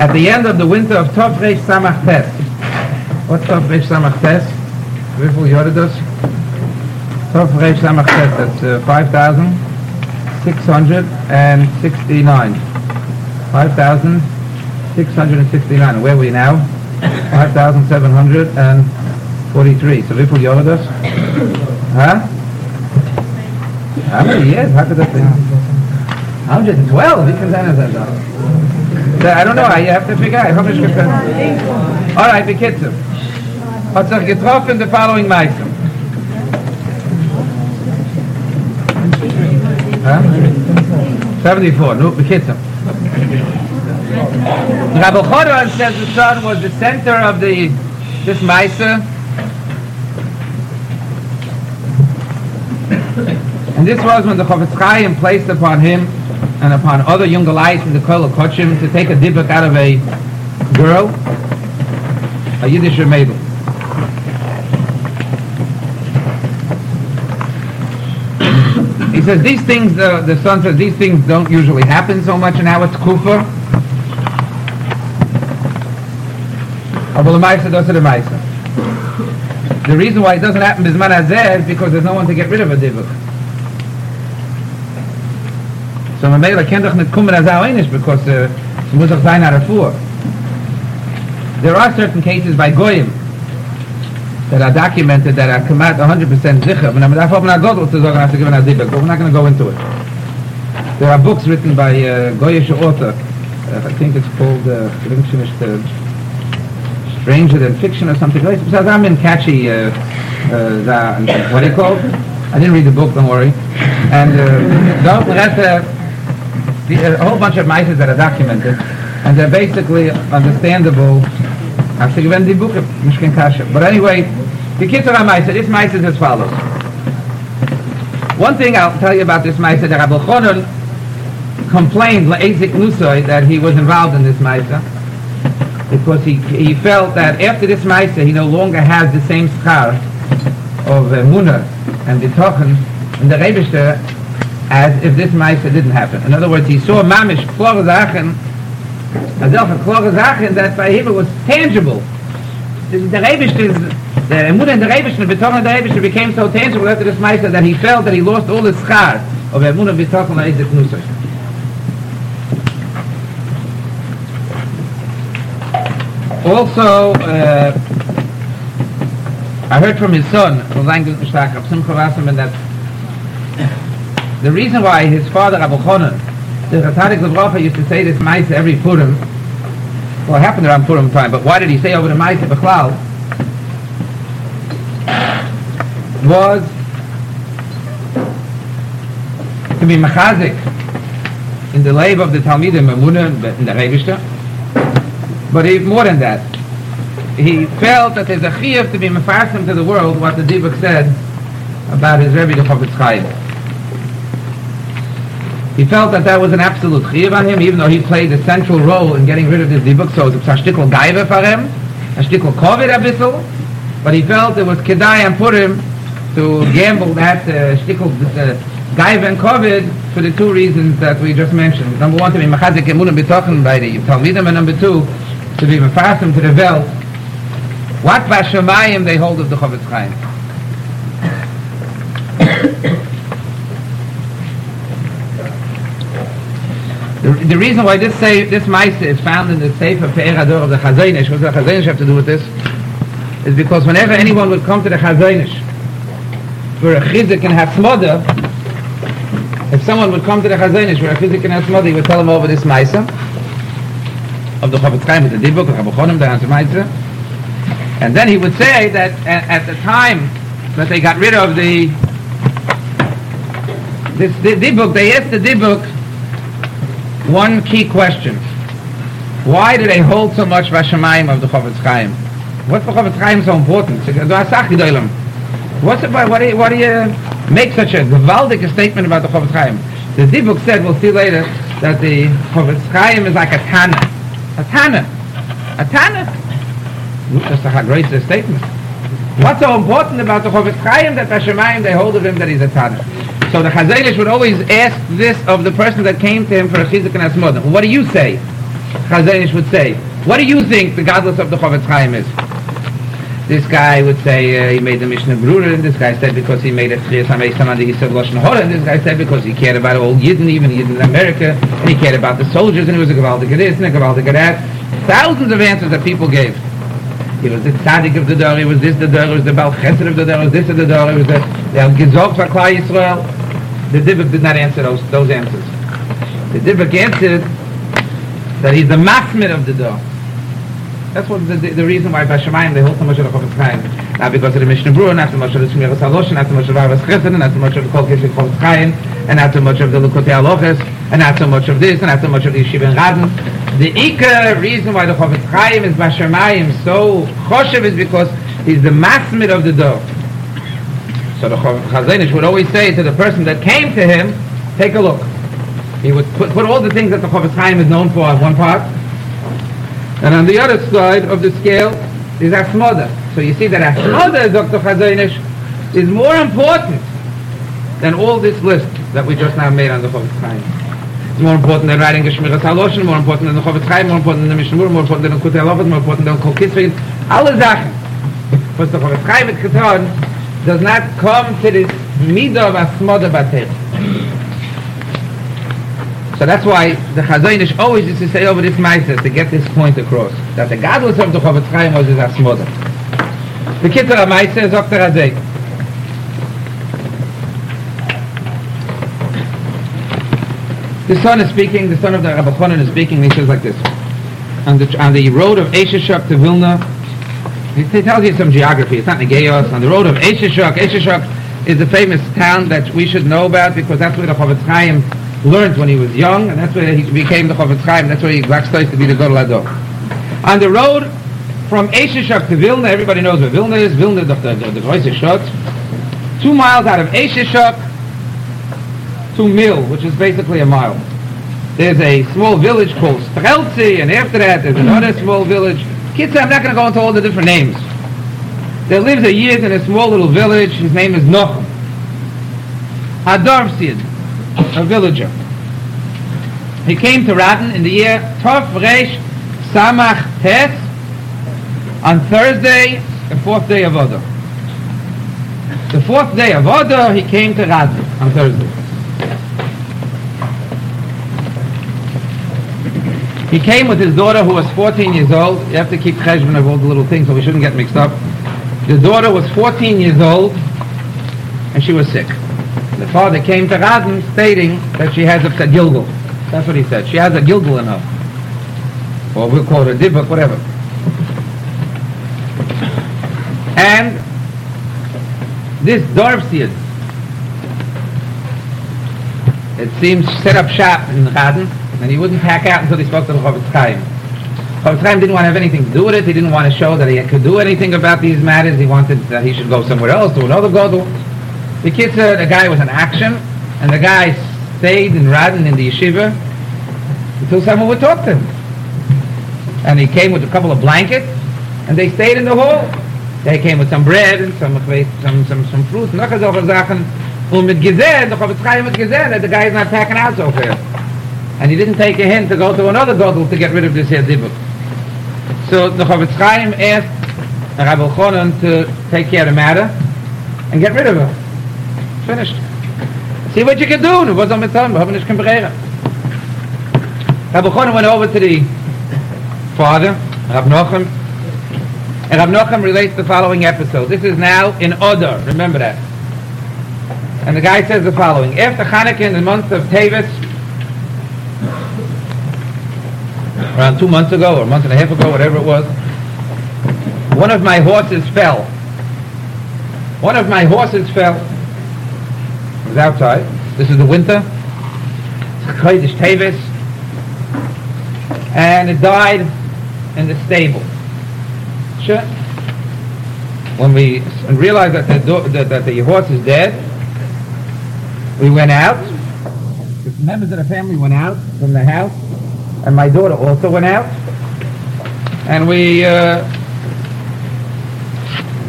at the end of the winter of Tov Reish Samach Tes. What's Tov Reish Samach Tes? Wieviel Jahre das? Tov Reish Samach Tes, that's uh, five thousand six hundred sixty-nine. five thousand six hundred sixty-nine. Where are we now? five thousand seven hundred forty-three. So Vipul Yodas? Huh? How many years? How could that be? one hundred twelve. I don't know. I have to figure out. All right, the kids. Hat sich getroffen the following Meister. Huh? seventy-four, no, B'chitza. Rabbi Chanan says the sun was the center of the, this Maisa. And this was when the Chofetz Chaim placed upon him and upon other Yungalites in the Kol Kochim to take a dibuk out of a girl, a Yiddish maiden. He says these things, uh, the son says, these things don't usually happen so much in our Tkufa. The reason why it doesn't happen is manazeh is because there's no one to get rid of a dibuk. So Mamela can't come in as our Einish because it's Muzak Zain out of four. There are certain cases by Goyim that are documented that are kamat one hundred percent zikr, but we're not going to go into it. There are books written by a uh, Goyish author, uh, I think it's called uh, Stranger Than Fiction or something like that. I'm in catchy, uh, uh, what do you call it? I didn't read the book, don't worry. And uh, that's a, the, a whole bunch of maises that are documented, and they're basically understandable. But anyway, the Kitzur HaMaisa, this Maisa is as follows. One thing I'll tell you about this Maisa, that Rabbi Chanan complained Le'ezik Nusoy that he was involved in this Maisa, because he he felt that after this Maisa he no longer has the same schar of uh, Munah and the Tochen and the Rebishter as if this Maisa didn't happen. In other words, he saw Mamish Klor Zachen that by him it was tangible. The Emunah and the Reibish and the B'tochen and the Reibish became so tangible after this Maisa that he felt that he lost all the schar of Emunah, B'tochen and Eizek Nusach. Also, uh, I heard from his son, that the reason why his father, Rabbi Chanan, the Chatzadik of Rafa, used to say this Maisa every Purim. Well, it happened around Purim time, but why did he say over the Maisa B'chlal? Was to be mechazik in the lave of the Talmidim Mamunah in the Rebishter. But even more than that, he felt that there's a chiyuv to be mefarsim to the world what the Dibuk said about his Rebbe the Chofetz Chaim. He felt that that was an absolute chiyuv on him, even though he played a central role in getting rid of this dibuk, so it was a shtikl gaiva for him, a shtikl kovid abyssal, but he felt it was kedai and purim to gamble that uh, shtikl uh, gaiva and kovid for the two reasons that we just mentioned. Number one, to be mechazik emunah b'tochen by the Talmidim, and number two, to be mefarsim to the veld. What vashamayim they hold of the Chofetz Chaim. The, the reason why this say, this Maisa is found in the Sefer Pe'er HaDor of the Chazon Ish, what does the Chazon Ish have to do with this? Is because whenever anyone would come to the Chazon Ish for a chizik and hasmoda, if someone would come to the Chazon Ish for a chizik and hasmoda, he would tell him over this Maisa of the Chofetz Chaim with the Dibuk, the Rabbi Chanan, the Answer Maisa, and then he would say that at, at the time that they got rid of the this the Dibuk, they asked the Dibuk one key question. Why do they hold so much Vashamayim of the Chofetz Chaim? What's the Chofetz Chaim so important? What's it, why, do you, why do you make such a gewaldic statement about the Chofetz Chaim? The Dibuk said, we'll see later, that the Chofetz Chaim is like a Tana. A Tana. A Tana. That's a great statement. What's so important about the Chofetz Chaim that Vashamayim, they hold of him that he's a Tana? So the Chazon Ish would always ask this of the person that came to him for a chizik and asmoda. What do you say? Chazon Ish would say, what do you think the godless of the Chofetz Chaim is? This guy would say uh, he made the Mishnah Brura, and this guy said because he made a Chiyas HaMeisam on the Yisrael Lashon Hora, and this guy said because he cared about old Yidden, even Yidden in America, and he cared about the soldiers, and he was a gewaldiker this and a gewaldiker that. Thousands of answers that people gave. He was the tzaddik of the Dor, he was this the Dor, he was the Baal Chesed of the Dor, he was this of the Dor, he was the Gezog for Klal Yisrael. The Dibuk did not answer those those answers. The Dibuk answered that he's the masmid of the Dor. That's what the, the, the reason why Vashamayim they hold so much of the Chofetz Chaim. Not because of the Mishnah Brura, not so much of the Shmiras HaLoshan, not so much of Avas Chesed, not so much of the Kol Kisvei Chofetz Chaim, and not so much of the Lukotei Aloches. and not so much of this, and not so much of the yeshiva and Radin. The Ikar reason why the Chofetz Chaim is Bashamayim so Choshev is because he's the masmid of the door. So the Chazon Ish would always say to the person that came to him, take a look. He would put, put all the things that the Chofetz Chaim is known for on one part, and on the other side of the scale is Asmoda. So you see that Asmoda, Doctor Chazon Ish, is more important than all this list that we just now made on the Chofetz Chaim. It's more important than writing the Shmiras HaLoshan, more important than the Chofetz Chaim, more important than the Mishnah Brura, more important than the Kutei Lofot, more important than the Kol Kisvei Arizal. But the Chofetz Chaim at Katan does not come to this midah of Asmoda Batev. So that's why the Chazon Ish always used to say over this Maises to get this point across, that the godless of the Chofetz Chaim was his Asmoda. The Kitzur HaMaises, Doctor Azek. The son is speaking, the son of the Rabbi Chanan is speaking, and he says like this. On the, on the road of Eishyshok to Vilna, he tells you some geography, it's not Negeios, on the road of Eishyshok. Eishyshok is a famous town that we should know about because that's where the Chofetz Chaim learned when he was young, and that's where he became the Chofetz Chaim. That's where he started to be the Gadol Hador. On the road from Eishyshok to Vilna, everybody knows where Vilna is. Vilna, the the Eishyshok. Two miles out of Eishyshok to Mil, which is basically a mile. There's a small village called Streltsi, and after that there's another small village. Kids, I'm not going to go into all the different names. There lives a Yid in a small little village. His name is Nochum. Adarvsid, a villager. He came to Radin in the year Tov Reish Samach Tes on Thursday, the fourth day of Adar. The fourth day of Adar, he came to Radin on Thursday. He came with his daughter who was fourteen years old. You have to keep cheshbon of all the little things so we shouldn't get mixed up. The daughter was fourteen years old and she was sick. The father came to Radin stating that she has a Gilgul. That's what he said. She has a Gilgul in her. Or we'll call it a Dibuk, whatever. And this Dorfsiad, it seems, set up shop in Radin, and he wouldn't pack out until he spoke to the Chofetz Chaim. Chofetz Chaim didn't want to have anything to do with it. He didn't want to show that he could do anything about these matters. He wanted that he should go somewhere else to another Gadol. The kids said the guy was in action, and the guy stayed in Radin in the yeshiva until someone would talk to him. And he came with a couple of blankets, and they stayed in the hall. They came with some bread and some some some, some fruit, and with Gezer, the Chofetz Chaim with Gezer, that the guy is not packing out so fast. And he didn't take a hint to go to another gadol to get rid of this here dibuk. So the Chofetz Chaim asked Rabbi Chanan to take care of the matter and get rid of her. Finished. See what you can do. What's on my tongue? Rabbi Chanan went over to the father, Rav Nota, and Rav Nota relates the following episode. This is now in Adar. Remember that. And the guy says the following: after Hanukkah in the month of Tevet, around two months ago or a month and a half ago, whatever it was, one of my horses fell. One of my horses fell. It was outside. This is the winter. It's Kodesh Tevis. And it died in the stable. Sure. When we realized that the, do- that, that the horse is dead, we went out. The members of the family went out from the house. And my daughter also went out. And we uh,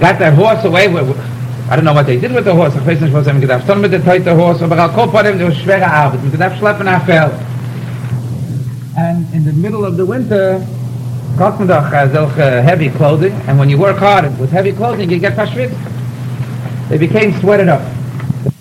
got that horse away. We, we, I don't know what they did with the horse. The person was having gedacht. Some of them tied the horse, but I'll call for them. They were schwere Arbeit. Mit gedacht schleppen a fell. And in the middle of the winter, kaufen doch solche heavy clothing. And when you work hard with heavy clothing, you get verschwitzt. They became sweated up.